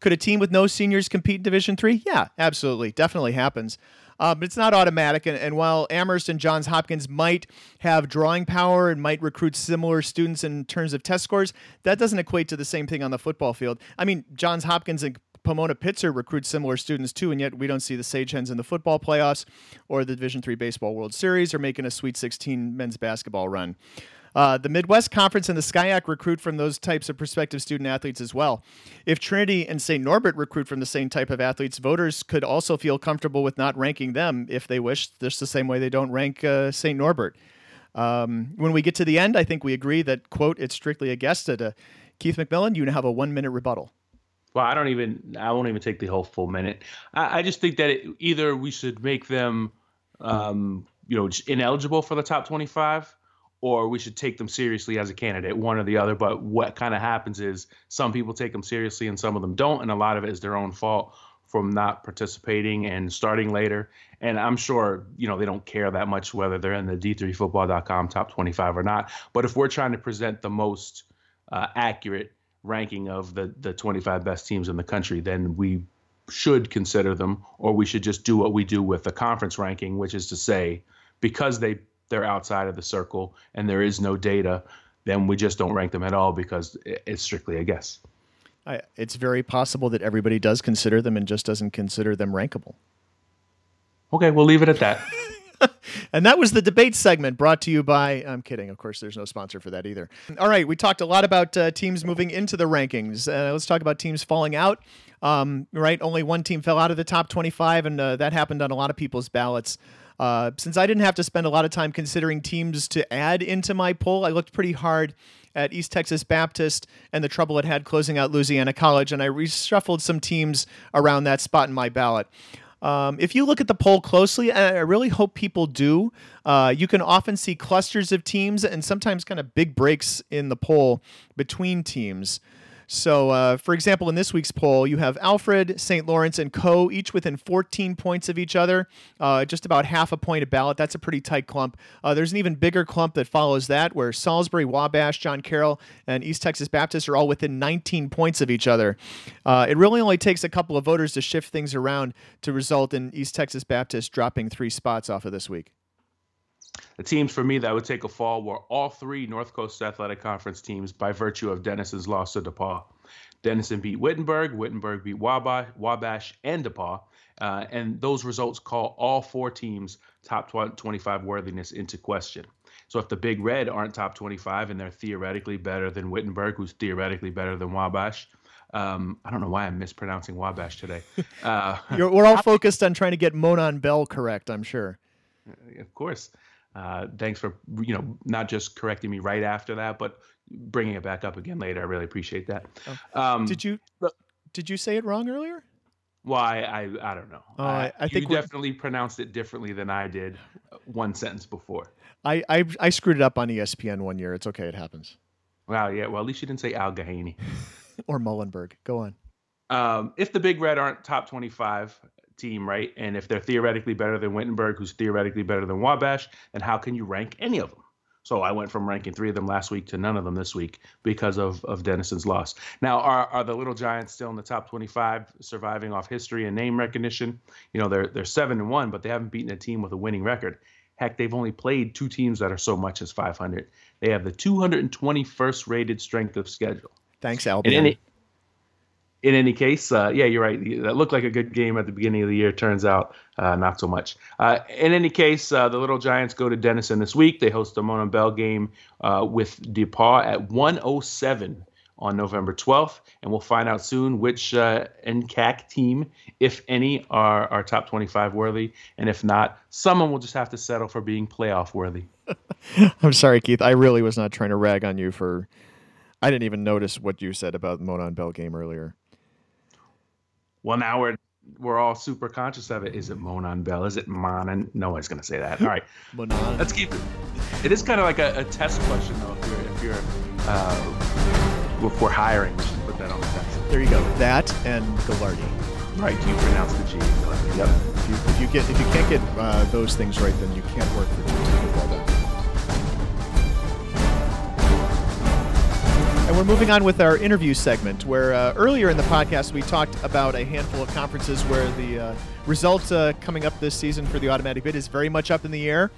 Could a team with no seniors compete in Division three? Yeah, absolutely. Definitely happens. Uh, but it's not automatic, and, and while Amherst and Johns Hopkins might have drawing power and might recruit similar students in terms of test scores, that doesn't equate to the same thing on the football field. I mean, Johns Hopkins and Pomona Pitzer recruit similar students too, and yet we don't see the Sage Hens in the football playoffs or the Division three Baseball World Series or making a Sweet sixteen men's basketball run. Uh, the Midwest Conference and the SCIAC recruit from those types of prospective student athletes as well. If Trinity and Saint Norbert recruit from the same type of athletes, voters could also feel comfortable with not ranking them if they wish, just the same way they don't rank uh, Saint Norbert. Um, when we get to the end, I think we agree that, quote, it's strictly a guess. Uh, Keith McMillan, you now have a one-minute rebuttal. Well, I don't even, I won't even take the whole full minute. I, I just think that it, either we should make them, um, you know, ineligible for the top twenty-five, or we should take them seriously as a candidate, one or the other. But what kind of happens is some people take them seriously and some of them don't. And a lot of it is their own fault from not participating and starting later. And I'm sure, you know, they don't care that much whether they're in the D three football dot com top twenty-five or not. But if we're trying to present the most uh, accurate ranking of the, the twenty-five best teams in the country, then we should consider them, or we should just do what we do with the conference ranking, which is to say, because they they're outside of the circle and there is no data, then we just don't rank them at all because it's strictly a guess. I, it's very possible that everybody does consider them and just doesn't consider them rankable. Okay, we'll leave it at that. And that was the debate segment brought to you by, I'm kidding, of course, there's no sponsor for that either. All right, we talked a lot about uh, teams moving into the rankings. Uh, let's talk about teams falling out. Um, right, only one team fell out of the top twenty-five, and uh, that happened on a lot of people's ballots. Uh, since I didn't have to spend a lot of time considering teams to add into my poll, I looked pretty hard at East Texas Baptist and the trouble it had closing out Louisiana College, and I reshuffled some teams around that spot in my ballot. Um, if you look at the poll closely, and I really hope people do, uh, you can often see clusters of teams and sometimes kind of big breaks in the poll between teams. So, uh, for example, in this week's poll, you have Alfred, Saint Lawrence, and Co. each within fourteen points of each other, uh, just about half a point a ballot. That's a pretty tight clump. Uh, there's an even bigger clump that follows that, where Salisbury, Wabash, John Carroll, and East Texas Baptist are all within nineteen points of each other. Uh, it really only takes a couple of voters to shift things around to result in East Texas Baptist dropping three spots off of this week. The teams for me that would take a fall were all three North Coast Athletic Conference teams by virtue of Dennison's loss to DePaul. Denison beat Wittenberg, Wittenberg beat Wabash, Wabash and DePaul, uh, and those results call all four teams top twenty-five worthiness into question. So if the Big Red aren't top twenty-five and they're theoretically better than Wittenberg, who's theoretically better than Wabash, um, I don't know why I'm mispronouncing Wabash today. Uh, You're, we're all focused on trying to get Monon Bell correct, I'm sure. Of course. Uh, thanks for, you know, not just correcting me right after that, but bringing it back up again later. I really appreciate that. Oh. Um, did you did you say it wrong earlier? Well, I I, I don't know. Uh, I, I think you definitely pronounced it differently than I did one sentence before. I, I I screwed it up on E S P N one year. It's okay. It happens. Wow. Yeah. Well, at least you didn't say Al Gahaney or Muhlenberg. Go on. Um, if the Big Red aren't top twenty-five team, right, and if they're theoretically better than Wittenberg, who's theoretically better than Wabash, then how can you rank any of them? So I went from ranking three of them last week to none of them this week because of of Dennison's loss. Now, are are the Little Giants still in the top twenty-five, surviving off history and name recognition? You know, they're they're seven and one, but they haven't beaten a team with a winning record. Heck, they've only played two teams that are so much as five hundred. They have the two hundred twenty-first rated strength of schedule. Thanks, Albion. In any case, uh, yeah, you're right. That looked like a good game at the beginning of the year. Turns out, uh, not so much. Uh, in any case, uh, the Little Giants go to Denison this week. They host the Monon Bell game uh, with DePaul at one oh seven on November twelfth, and we'll find out soon which uh, N C A A C team, if any, are, are top twenty-five worthy, and if not, someone will just have to settle for being playoff worthy. I'm sorry, Keith. I really was not trying to rag on you for – I didn't even notice what you said about the Monon Bell game earlier. Well, now we're we're all super conscious of it. Is it Monon Bell? Is it Monon? No one's going to say that. All right. Monon. Let's keep it. It is kind of like a, a test question, though, if you're, if you're uh, if we're hiring. We should put that on the test. There you go. That and Gallardi. Right. Do you pronounce the G? Gallardi. Yep. If you, if you, get, if you can't get uh, those things right, then you can't work for G. And we're moving on with our interview segment, where uh, earlier in the podcast we talked about a handful of conferences where the uh, result uh, coming up this season for the automatic bid is very much up in the air.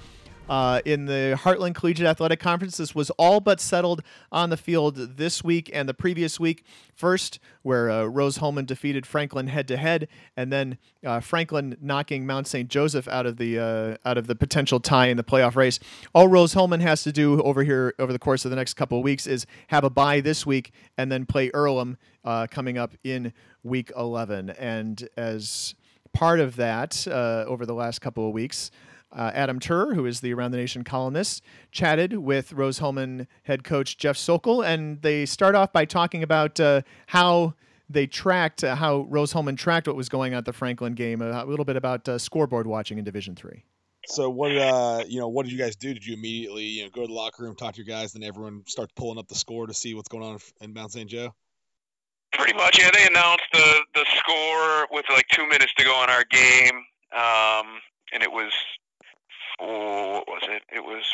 Uh, in the Heartland Collegiate Athletic Conference, this was all but settled on the field this week and the previous week. First, where uh, Rose Hulman defeated Franklin head-to-head, and then uh, Franklin knocking Mount Saint Joseph out of the uh, out of the potential tie in the playoff race. All Rose Hulman has to do over here over the course of the next couple of weeks is have a bye this week and then play Earlham uh, coming up in Week eleven. And as part of that, uh, over the last couple of weeks, Uh, Adam Turer, who is the Around the Nation columnist, chatted with Rose Hulman head coach Jeff Sokol, and they start off by talking about uh, how they tracked, uh, how Rose Hulman tracked what was going on at the Franklin game, a little bit about uh, scoreboard watching in Division three. So what, uh, you know, what did you guys do? Did you immediately, you know, go to the locker room, talk to your guys, and everyone start pulling up the score to see what's going on in Mount Saint Joe? Pretty much, yeah. They announced the the score with like two minutes to go in our game, um, and it was. Oh, what was it? It was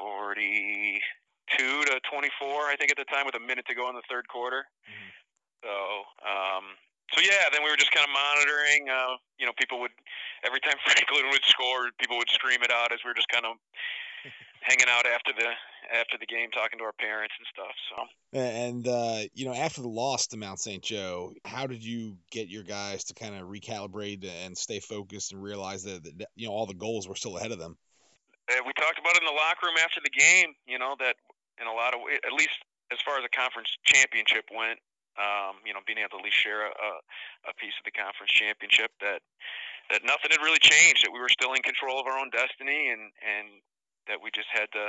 forty-two to twenty-four, I think, at the time, with a minute to go in the third quarter. Mm-hmm. So, um, so yeah, then we were just kind of monitoring. Uh, you know, people would, every time Franklin would score, people would scream it out as we were just kind of hanging out after the after the game, talking to our parents and stuff. So, and uh, you know, after the loss to Mount Saint Joe, how did you get your guys to kind of recalibrate and stay focused and realize that, that you know all the goals were still ahead of them? We talked about it in the locker room after the game. You know that in a lot of, at least as far as the conference championship went, um, you know, being able to at least share a, a piece of the conference championship, that that nothing had really changed. That we were still in control of our own destiny, and and that we just had to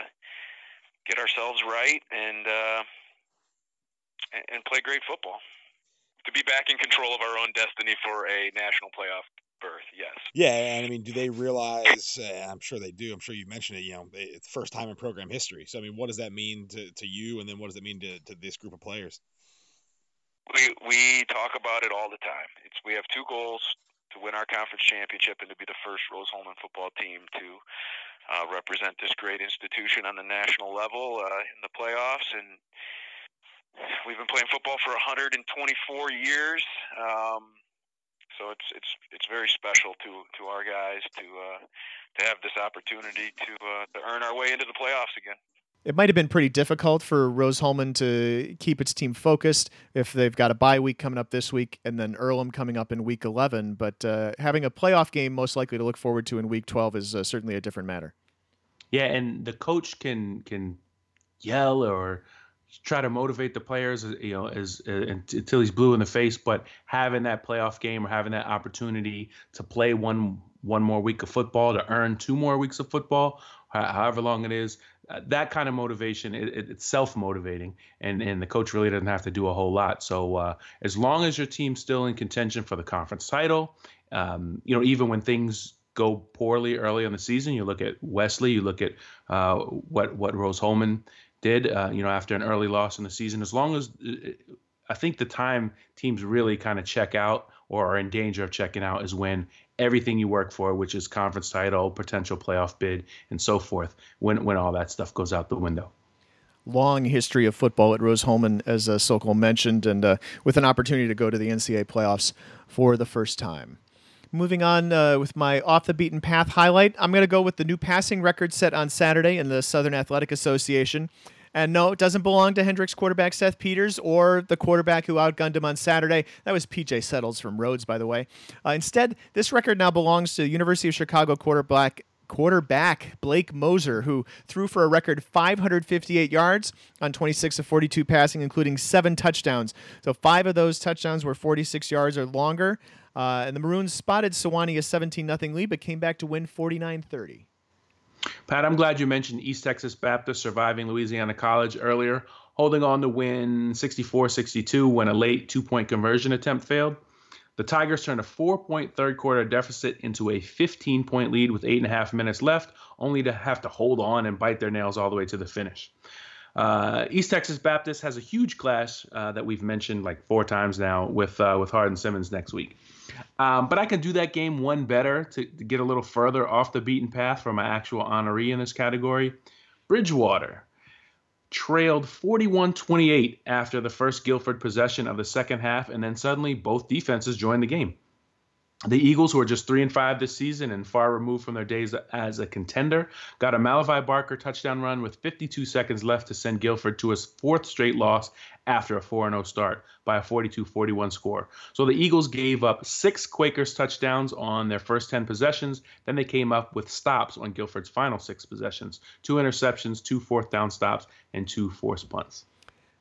get ourselves right and uh, and play great football to be back in control of our own destiny for a national playoff berth. Yes. Yeah, and I mean, do they realize? Uh, I'm sure they do. I'm sure you mentioned it. You know, it's the first time in program history. So I mean, what does that mean to, to you? And then what does it mean to, to this group of players? We we talk about it all the time. It's we have two goals: to win our conference championship and to be the first Rose Hulman football team to Uh, represent this great institution on the national level uh, in the playoffs. And we've been playing football for one hundred twenty-four years. Um, So it's it's it's very special to to our guys to uh, to have this opportunity to uh, to earn our way into the playoffs again. It might have been pretty difficult for Rose-Hulman to keep its team focused if they've got a bye week coming up this week and then Earlham coming up in week eleven. But uh, having a playoff game most likely to look forward to in week twelve is uh, certainly a different matter. Yeah, and the coach can can yell or try to motivate the players, you know, as uh, until he's blue in the face. But having that playoff game or having that opportunity to play one one more week of football, to earn two more weeks of football, however long it is, Uh, that kind of motivation, it, it, it's self-motivating, and, and the coach really doesn't have to do a whole lot. So uh, as long as your team's still in contention for the conference title, um, you know, even when things go poorly early in the season, you look at Wesley, you look at uh, what what Rose-Hulman did, uh, you know, after an early loss in the season. As long as uh, I think the time teams really kind of check out or are in danger of checking out is when everything you work for, which is conference title, potential playoff bid, and so forth, when when all that stuff goes out the window. Long history of football at Rose-Hulman, as uh, Sokol mentioned, and uh, with an opportunity to go to the N C double A playoffs for the first time. Moving on uh, with my off-the-beaten-path highlight, I'm going to go with the new passing record set on Saturday in the Southern Athletic Association. And no, it doesn't belong to Hendricks quarterback Seth Peters or the quarterback who outgunned him on Saturday. That was P J Settles from Rhodes, by the way. Uh, instead, this record now belongs to the University of Chicago quarterback quarterback Blake Moser, who threw for a record five hundred fifty-eight yards on twenty-six of forty-two passing, including seven touchdowns. So five of those touchdowns were forty-six yards or longer. Uh, and the Maroons spotted Sewanee a seventeen nothing lead, but came back to win forty-nine thirty. Pat, I'm glad you mentioned East Texas Baptist surviving Louisiana College earlier, holding on to win sixty-four sixty-two when a late two-point conversion attempt failed. The Tigers turned a four-point third-quarter deficit into a fifteen-point lead with eight and a half minutes left, only to have to hold on and bite their nails all the way to the finish. Uh, East Texas Baptist has a huge clash uh, that we've mentioned like four times now with uh, with Hardin Simmons next week. Um, but I can do that game one better to, to get a little further off the beaten path for my actual honoree in this category. Bridgewater trailed forty-one twenty-eight after the first Guilford possession of the second half, and then suddenly both defenses joined the game. The Eagles, who are just three and five this season and far removed from their days as a contender, got a Malavi Barker touchdown run with fifty-two seconds left to send Guilford to his fourth straight loss after a four and oh start by a forty-two forty-one score. So the Eagles gave up six Quakers touchdowns on their first ten possessions. Then they came up with stops on Guilford's final six possessions, two interceptions, two fourth down stops, and two forced punts.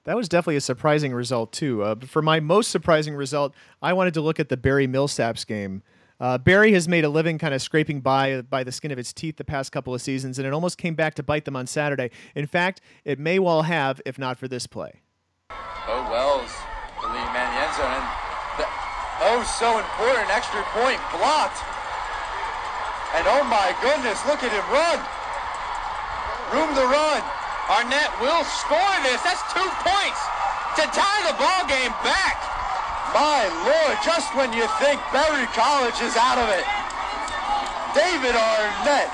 That was definitely a surprising result, too. Uh, but for my most surprising result, I wanted to look at the Barry Millsaps game. Uh, Barry has made a living kind of scraping by by the skin of its teeth the past couple of seasons, and it almost came back to bite them on Saturday. In fact, it may well have, if not for this play. Oh, Wells, the leading man in the end zone. And the, oh, so important, extra point blocked. And oh, my goodness, look at him run. Room to run. Arnett will score this. That's two points to tie the ball game back. My Lord, just when you think Berry College is out of it, David Arnett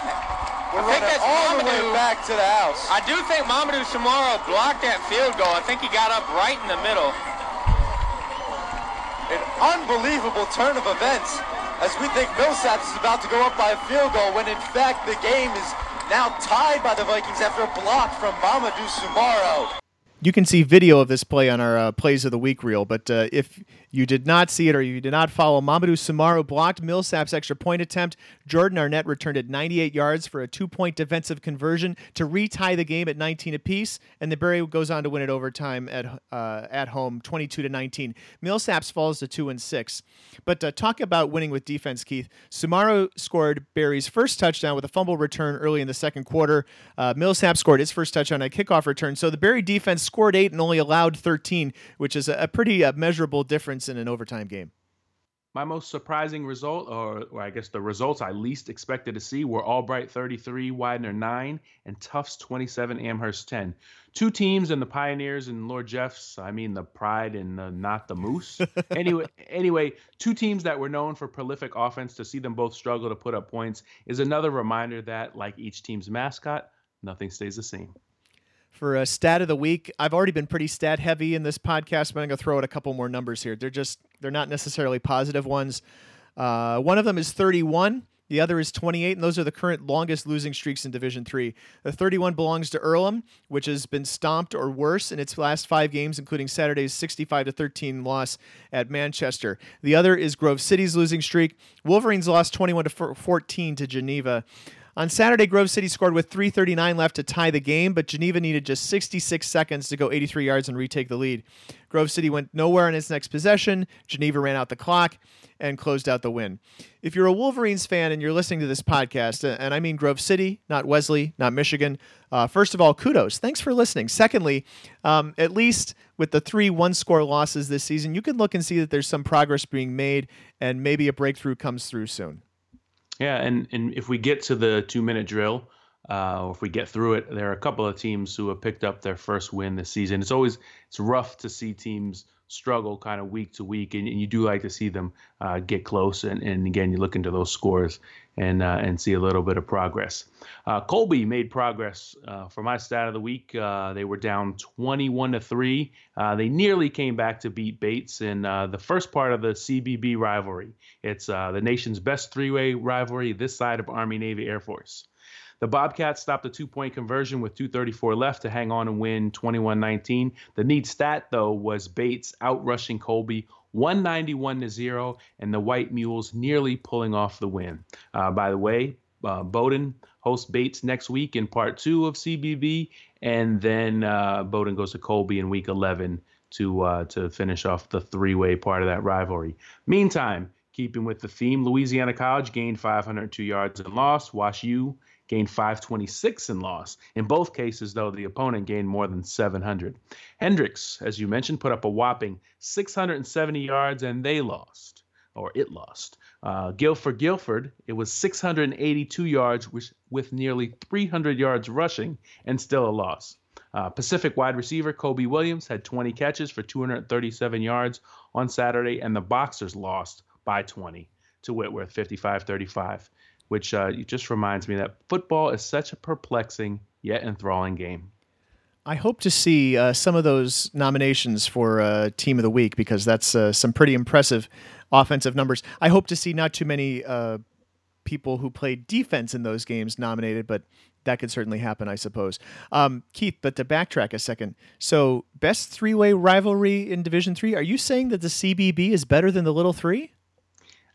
will run it all the way back to the house. I do think Mamadou Chamorro blocked that field goal. I think he got up right in the middle. An unbelievable turn of events as we think Millsaps is about to go up by a field goal when in fact the game is now tied by the Vikings after a block from Mamadou Chamorro. You can see video of this play on our uh, Plays of the Week reel, but uh, if you did not see it or you did not follow, Mamadou Chamorro blocked Millsap's extra point attempt. Jordan Arnett returned at ninety-eight yards for a two-point defensive conversion to retie the game at nineteen apiece, and the Barry goes on to win it overtime at uh, at home, twenty-two to nineteen. Millsaps falls to two and six. But uh, talk about winning with defense, Keith. Chamorro scored Barry's first touchdown with a fumble return early in the second quarter. Uh, Millsap scored his first touchdown on a kickoff return, so the Barry defense scored eight and only allowed thirteen, which is a pretty uh, measurable difference in an overtime game. My most surprising result, or, or I guess the results I least expected to see, were Albright thirty-three, Widener nine, and Tufts twenty-seven, Amherst ten. Two teams and the Pioneers and Lord Jeffs, I mean the Pride and the, not the Moose. Anyway, anyway, two teams that were known for prolific offense, to see them both struggle to put up points is another reminder that, like each team's mascot, nothing stays the same. For a stat of the week, I've already been pretty stat heavy in this podcast, but I'm going to throw out a couple more numbers here. They're just They're not necessarily positive ones. Uh, one of them is thirty-one. The other is twenty-eight, and those are the current longest losing streaks in Division three. The thirty-one belongs to Earlham, which has been stomped or worse in its last five games, including Saturday's sixty-five to thirteen loss at Manchester. The other is Grove City's losing streak. Wolverines lost twenty-one to fourteen to Geneva. On Saturday, Grove City scored with three thirty-nine left to tie the game, but Geneva needed just sixty-six seconds to go eighty-three yards and retake the lead. Grove City went nowhere in its next possession. Geneva ran out the clock and closed out the win. If you're a Wolverines fan and you're listening to this podcast, and I mean Grove City, not Wesley, not Michigan, uh, first of all, kudos. Thanks for listening. Secondly, um, at least with the three one-score losses this season, you can look and see that there's some progress being made and maybe a breakthrough comes through soon. Yeah, and, and if we get to the two-minute drill, uh, or if we get through it, there are a couple of teams who have picked up their first win this season. It's always it's rough to see teams struggle kind of week to week, and, and you do like to see them uh, get close. And, and again, you look into those scores and uh, and see a little bit of progress. Uh, Colby made progress uh, for my stat of the week. Uh, they were down twenty-one to three. Uh, they nearly came back to beat Bates in uh, the first part of the C B B rivalry. It's uh, the nation's best three-way rivalry this side of Army, Navy, Air Force. The Bobcats stopped a two-point conversion with two thirty-four left to hang on and win twenty-one nineteen. The neat stat, though, was Bates outrushing Colby one ninety-one to zero, and the White Mules nearly pulling off the win. Uh, by the way, uh, Bowdoin hosts Bates next week in part two of C B B, and then uh, Bowdoin goes to Colby in week eleven to uh, to finish off the three-way part of that rivalry. Meantime, keeping with the theme, Louisiana College gained five hundred two yards and lost. Wash U gained five twenty-six and lost. In both cases, though, the opponent gained more than seven hundred. Hendricks, as you mentioned, put up a whopping six hundred seventy yards, and they lost, or it lost. Uh, Guilford, Guilford, it was six hundred eighty-two yards, which with nearly three hundred yards rushing, and still a loss. Uh, Pacific wide receiver Kobe Williams had twenty catches for two hundred thirty-seven yards on Saturday, and the Boxers lost by twenty to Whitworth, fifty-five thirty-five. Which uh, just reminds me that football is such a perplexing yet enthralling game. I hope to see uh, some of those nominations for uh, Team of the Week, because that's uh, some pretty impressive offensive numbers. I hope to see not too many uh, people who played defense in those games nominated, but that could certainly happen, I suppose. Um, Keith, but to backtrack a second, so best three-way rivalry in Division three, are you saying that the C B B is better than the Little Three?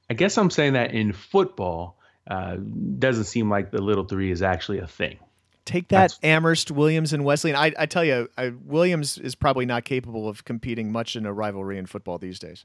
I guess I'm saying that in football, Uh, doesn't seem like the Little Three is actually a thing. Take that, That's... Amherst, Williams, and Wesleyan. I, I tell you, I, Williams is probably not capable of competing much in a rivalry in football these days.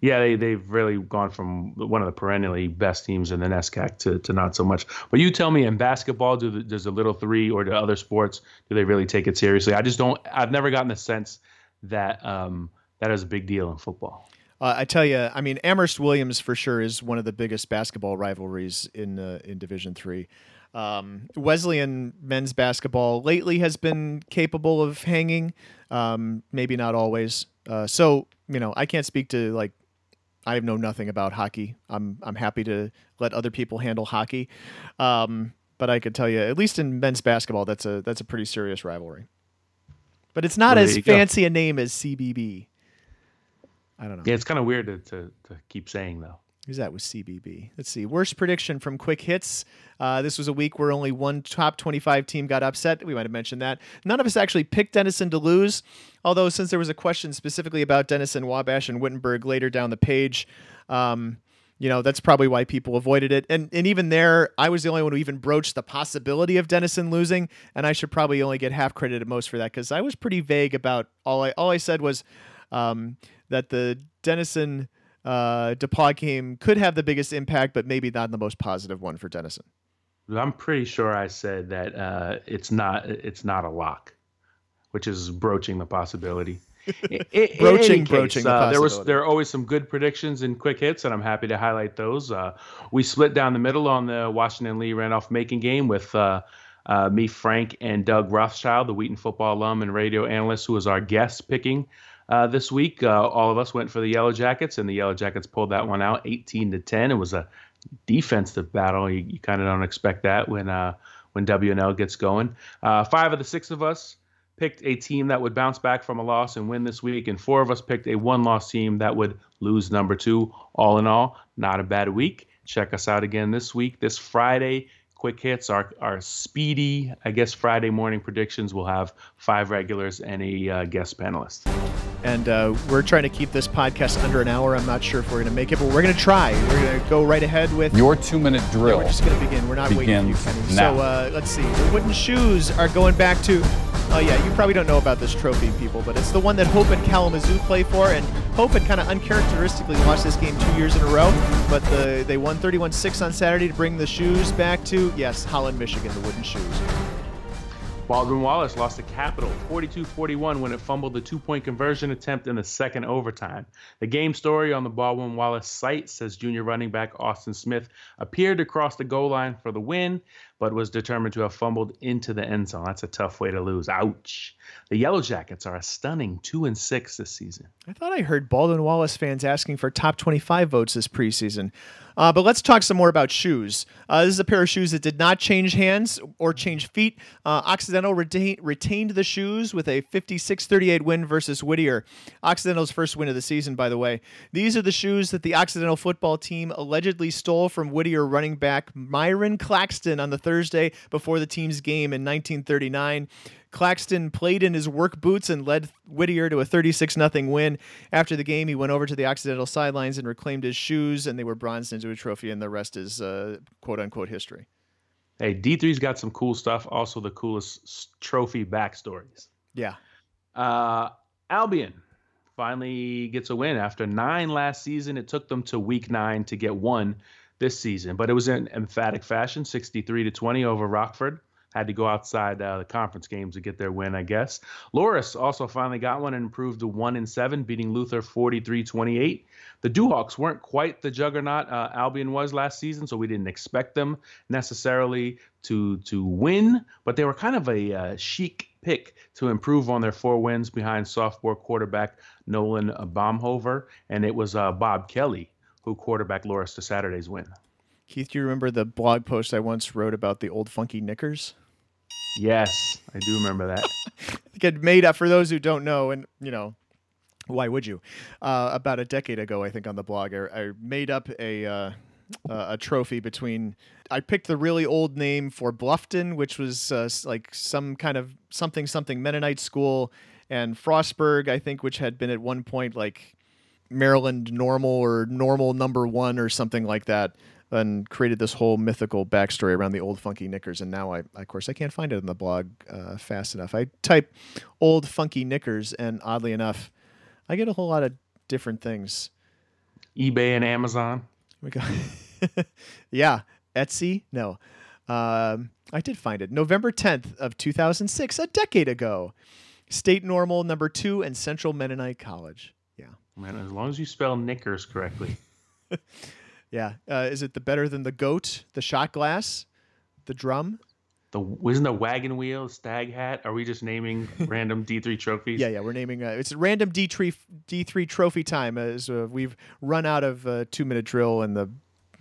Yeah, they, they've really gone from one of the perennially best teams in the NESCAC to, to not so much. But you tell me, in basketball, do the, does the Little Three or the other sports, do they really take it seriously? I just don't – I've never gotten the sense that um, that is a big deal in football. Uh, I tell you, I mean, Amherst-Williams for sure is one of the biggest basketball rivalries in uh, in Division three. Um, Wesleyan men's basketball lately has been capable of hanging, um, maybe not always. Uh, so, you know, I can't speak to, like, I know nothing about hockey. I'm I'm happy to let other people handle hockey, um, but I could tell you, at least in men's basketball, that's a that's a pretty serious rivalry. But it's not well, as fancy go. a name as C B B. I don't know. Yeah, it's kind of weird to, to, to keep saying, though. Who's that with C B B? Let's see. Worst prediction from Quick Hits. Uh, this was a week where only one top twenty-five team got upset. We might have mentioned that. None of us actually picked Denison to lose, although since there was a question specifically about Denison, Wabash, and Wittenberg later down the page, um, you know, that's probably why people avoided it. And and even there, I was the only one who even broached the possibility of Denison losing, and I should probably only get half credit at most for that, because I was pretty vague about all I all I said was... Um, that the Denison uh, DePauw game could have the biggest impact, but maybe not the most positive one for Denison. I'm pretty sure I said that uh, it's not it's not a lock, which is broaching the possibility. In, in broaching, case, broaching. Uh, the there was there are always some good predictions and Quick Hits, and I'm happy to highlight those. Uh, we split down the middle on the Washington Lee Randolph Macon game with. Uh, Uh, me, Frank, and Doug Rothschild, the Wheaton football alum and radio analyst, who was our guest picking uh, this week. Uh, all of us went for the Yellow Jackets, and the Yellow Jackets pulled that one out, eighteen to ten. It was a defensive battle. You, you kind of don't expect that when uh, when W and L gets going. Uh, five of the six of us picked a team that would bounce back from a loss and win this week, and four of us picked a one-loss team that would lose number two. All in all, not a bad week. Check us out again this week, this Friday. Quick hits, our, our speedy, I guess, Friday morning predictions. We'll have five regulars and a uh, guest panelist. And uh, we're trying to keep this podcast under an hour. I'm not sure if we're going to make it, but we're going to try. We're going to go right ahead with your two-minute drill. Yeah, we're just going to begin. We're not waiting for you, Kenny. Now. So uh, let's see. The wooden shoes are going back to... Oh, yeah, you probably don't know about this trophy, people, but it's the one that Hope and Kalamazoo play for, and Hope had kind of uncharacteristically lost this game two years in a row, but the, they won thirty-one six on Saturday to bring the shoes back to, yes, Holland, Michigan, the wooden shoes. Baldwin Wallace lost to Capital forty-two forty-one when it fumbled the two-point conversion attempt in the second overtime. The game story on the Baldwin Wallace site says junior running back Austin Smith appeared to cross the goal line for the win, but was determined to have fumbled into the end zone. That's a tough way to lose. Ouch. The Yellow Jackets are a stunning two and six this season. I thought I heard Baldwin Wallace fans asking for top twenty-five votes this preseason. Uh, but let's talk some more about shoes. Uh, this is a pair of shoes that did not change hands or change feet. Uh, Occidental retain, retained the shoes with a fifty-six thirty-eight win versus Whittier. Occidental's first win of the season, by the way. These are the shoes that the Occidental football team allegedly stole from Whittier running back Myron Claxton on the third Thursday before the team's game in nineteen thirty-nine. Claxton played in his work boots and led Whittier to a thirty-six nothing win. After the game, he went over to the Occidental sidelines and reclaimed his shoes, and they were bronzed into a trophy, and the rest is uh, quote-unquote history. Hey, D three's got some cool stuff, also the coolest trophy backstories. Yeah. Uh, Albion finally gets a win. After nine last season, it took them to week nine to get one this season, but it was in emphatic fashion, sixty-three to twenty over Rockford. Had to go outside uh, the conference games to get their win, I guess. Loris also finally got one and improved to one and seven, beating Luther forty-three twenty-eight. The Duhawks weren't quite the juggernaut uh, Albion was last season, so we didn't expect them necessarily to to win, but they were kind of a uh, chic pick to improve on their four wins behind sophomore quarterback Nolan Baumhover, and it was uh, Bob Kelly who quarterbacked Loris to Saturday's win. Keith, do you remember the blog post I once wrote about the old funky knickers? Yes, I do remember that. I think it made up, for those who don't know, and, you know, why would you? Uh, about a decade ago, I think, on the blog, I, I made up a... Uh, Uh, a trophy between, I picked the really old name for Bluffton, which was uh, like some kind of something something Mennonite school, and Frostburg, I think, which had been at one point like Maryland Normal or Normal Number One or something like that, and created this whole mythical backstory around the old funky knickers. And now I, of course, I can't find it on the blog uh, fast enough. I type old funky knickers, and oddly enough, I get a whole lot of different things. eBay and Amazon. We got yeah, Etsy. No, um, I did find it. November tenth of two thousand six, a decade ago. State Normal Number Two and Central Mennonite College. Yeah, man. As long as you spell knickers correctly. yeah. Uh, is it the better than the goat, the shot glass, the drum? The isn't the wagon wheel, stag hat? Are we just naming random D three trophies? Yeah, yeah. We're naming uh, it's random D three D three trophy time, as uh, we've run out of uh, two minute drill and the.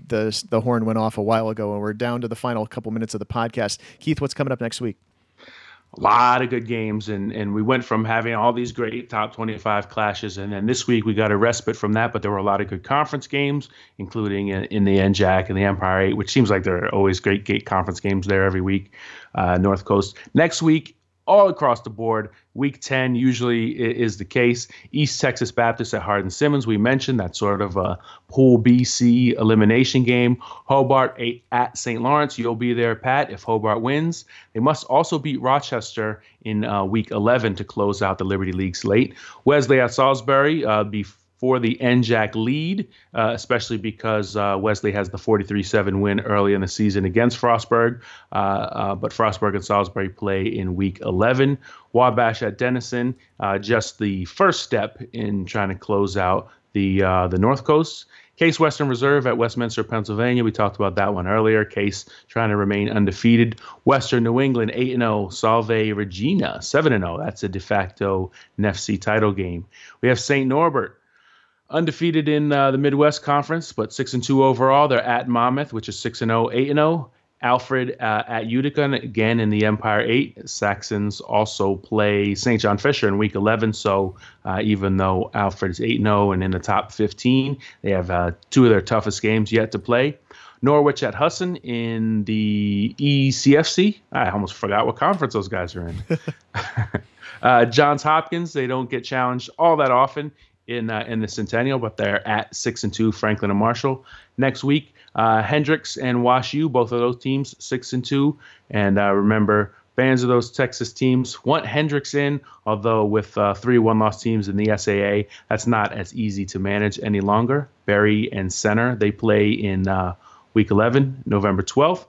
The the horn went off a while ago, and we're down to the final couple minutes of the podcast. Keith, what's coming up next week? A lot of good games, and, and we went from having all these great top twenty-five clashes, and then this week we got a respite from that, but there were a lot of good conference games, including in, in the N J A C and the Empire eight, which seems like there are always great gate conference games there every week, uh, North Coast. Next week, all across the board, Week ten usually is the case. East Texas Baptist at Hardin-Simmons, we mentioned that sort of a Pool B C elimination game. Hobart at Saint Lawrence, you'll be there, Pat, if Hobart wins. They must also beat Rochester in uh, Week eleven to close out the Liberty League slate. Wesley at Salisbury uh, before the N J A C lead, uh, especially because uh, Wesley has the forty-three seven win early in the season against Frostburg. Uh, uh, but Frostburg and Salisbury play in Week eleven. Wabash at Denison, uh, just the first step in trying to close out the uh, the North Coast. Case Western Reserve at Westminster, Pennsylvania. We talked about that one earlier. Case trying to remain undefeated. Western New England, eight and oh. Salve Regina, seven and oh. That's a de facto N F C title game. We have Saint Norbert, undefeated in uh, the Midwest Conference, but six and two overall. They're at Monmouth, which is six and oh, eight and oh. Alfred uh, at Utica, and again in the Empire eight, Saxons also play Saint John Fisher in Week eleven. So uh, even though Alfred's eight and oh and in the top fifteen, they have uh, two of their toughest games yet to play. Norwich at Husson in the E C F C. I almost forgot what conference those guys are in. uh, Johns Hopkins, they don't get challenged all that often in uh, in the Centennial, but they're at six and two, Franklin and Marshall. Next week, Uh, Hendricks and Wash U, both of those teams, six and two. And uh, remember, fans of those Texas teams want Hendricks in, although with uh, three one-loss teams in the S A A, that's not as easy to manage any longer. Berry and Center, they play in uh, Week eleven, November twelfth.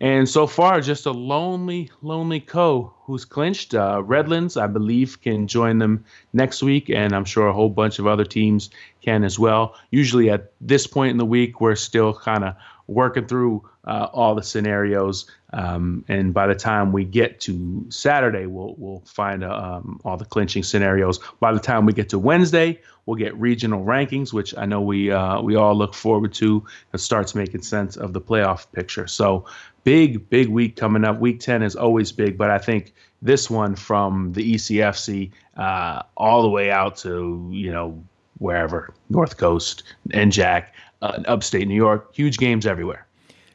And so far, just a lonely, lonely co who's clinched. Uh, Redlands, I believe, can join them next week, and I'm sure a whole bunch of other teams can as well. Usually at this point in the week, we're still kind of working through uh, all the scenarios, um, and by the time we get to Saturday, we'll we'll find uh, um, all the clinching scenarios. By the time we get to Wednesday, we'll get regional rankings, which I know we uh, we all look forward to. It starts making sense of the playoff picture. So. Big, big week coming up. Week ten is always big, but I think this one from the E C F C uh, all the way out to, you know, wherever, North Coast, N J A C, uh, upstate New York, huge games everywhere.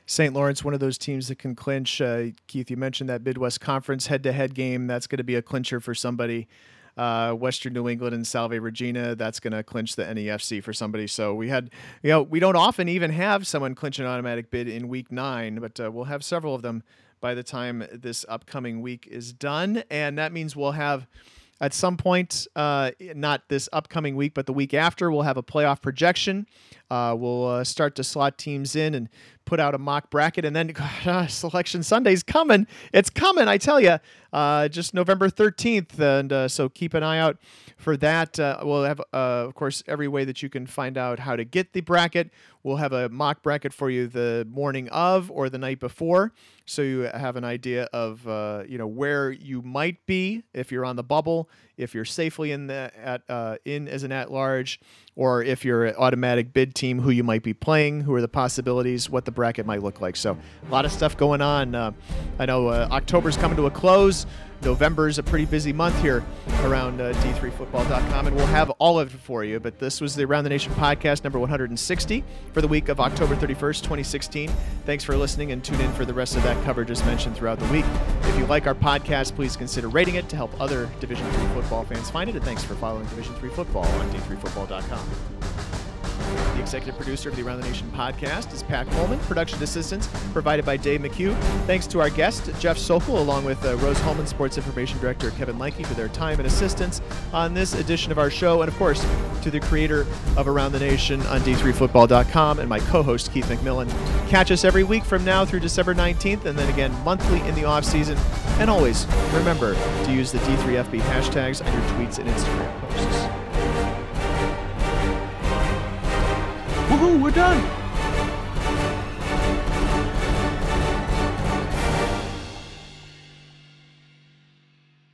Saint Lawrence, one of those teams that can clinch. Uh, Keith, you mentioned that Midwest Conference head-to-head game. That's going to be a clincher for somebody. Uh, Western New England and Salve Regina, that's going to clinch the N E F C for somebody. So we had, you know, we don't often even have someone clinch an automatic bid in week nine, but uh, we'll have several of them by the time this upcoming week is done. And that means we'll have at some point, uh, not this upcoming week, but the week after, we'll have a playoff projection. Uh, we'll uh, start to slot teams in and put out a mock bracket. And then uh, Selection Sunday's coming. It's coming, I tell you, uh, just November thirteenth. And uh, so keep an eye out for that. Uh, we'll have, uh, of course, every way that you can find out how to get the bracket. We'll have a mock bracket for you the morning of or the night before. So you have an idea of uh, you know where you might be if you're on the bubble, if you're safely in the at uh, in as an at-large, or if you're an automatic bid team, who you might be playing, who are the possibilities, what the bracket might look like. So a lot of stuff going on. Uh, I know uh, October's coming to a close. November's a pretty busy month here around uh, D three football dot com, and we'll have all of it for you. But this was the Around the Nation podcast number one hundred sixty for the week of October thirty-first, twenty sixteen. Thanks for listening, and tune in for the rest of that coverage as mentioned throughout the week. If you like our podcast, please consider rating it to help other Division three football fans find it. And thanks for following Division three football on D three football dot com. The executive producer of the Around the Nation podcast is Pat Coleman. Production assistance provided by Dave McHugh. Thanks to our guest, Jeff Sokol, along with uh, Rose Holman, Sports Information Director Kevin Leike, for their time and assistance on this edition of our show. And, of course, to the creator of Around the Nation on D three football dot com and my co-host, Keith McMillan. Catch us every week from now through December nineteenth, and then again monthly in the off-season. And always remember to use the D three F B hashtags on your tweets and Instagram posts. Woohoo, we're done!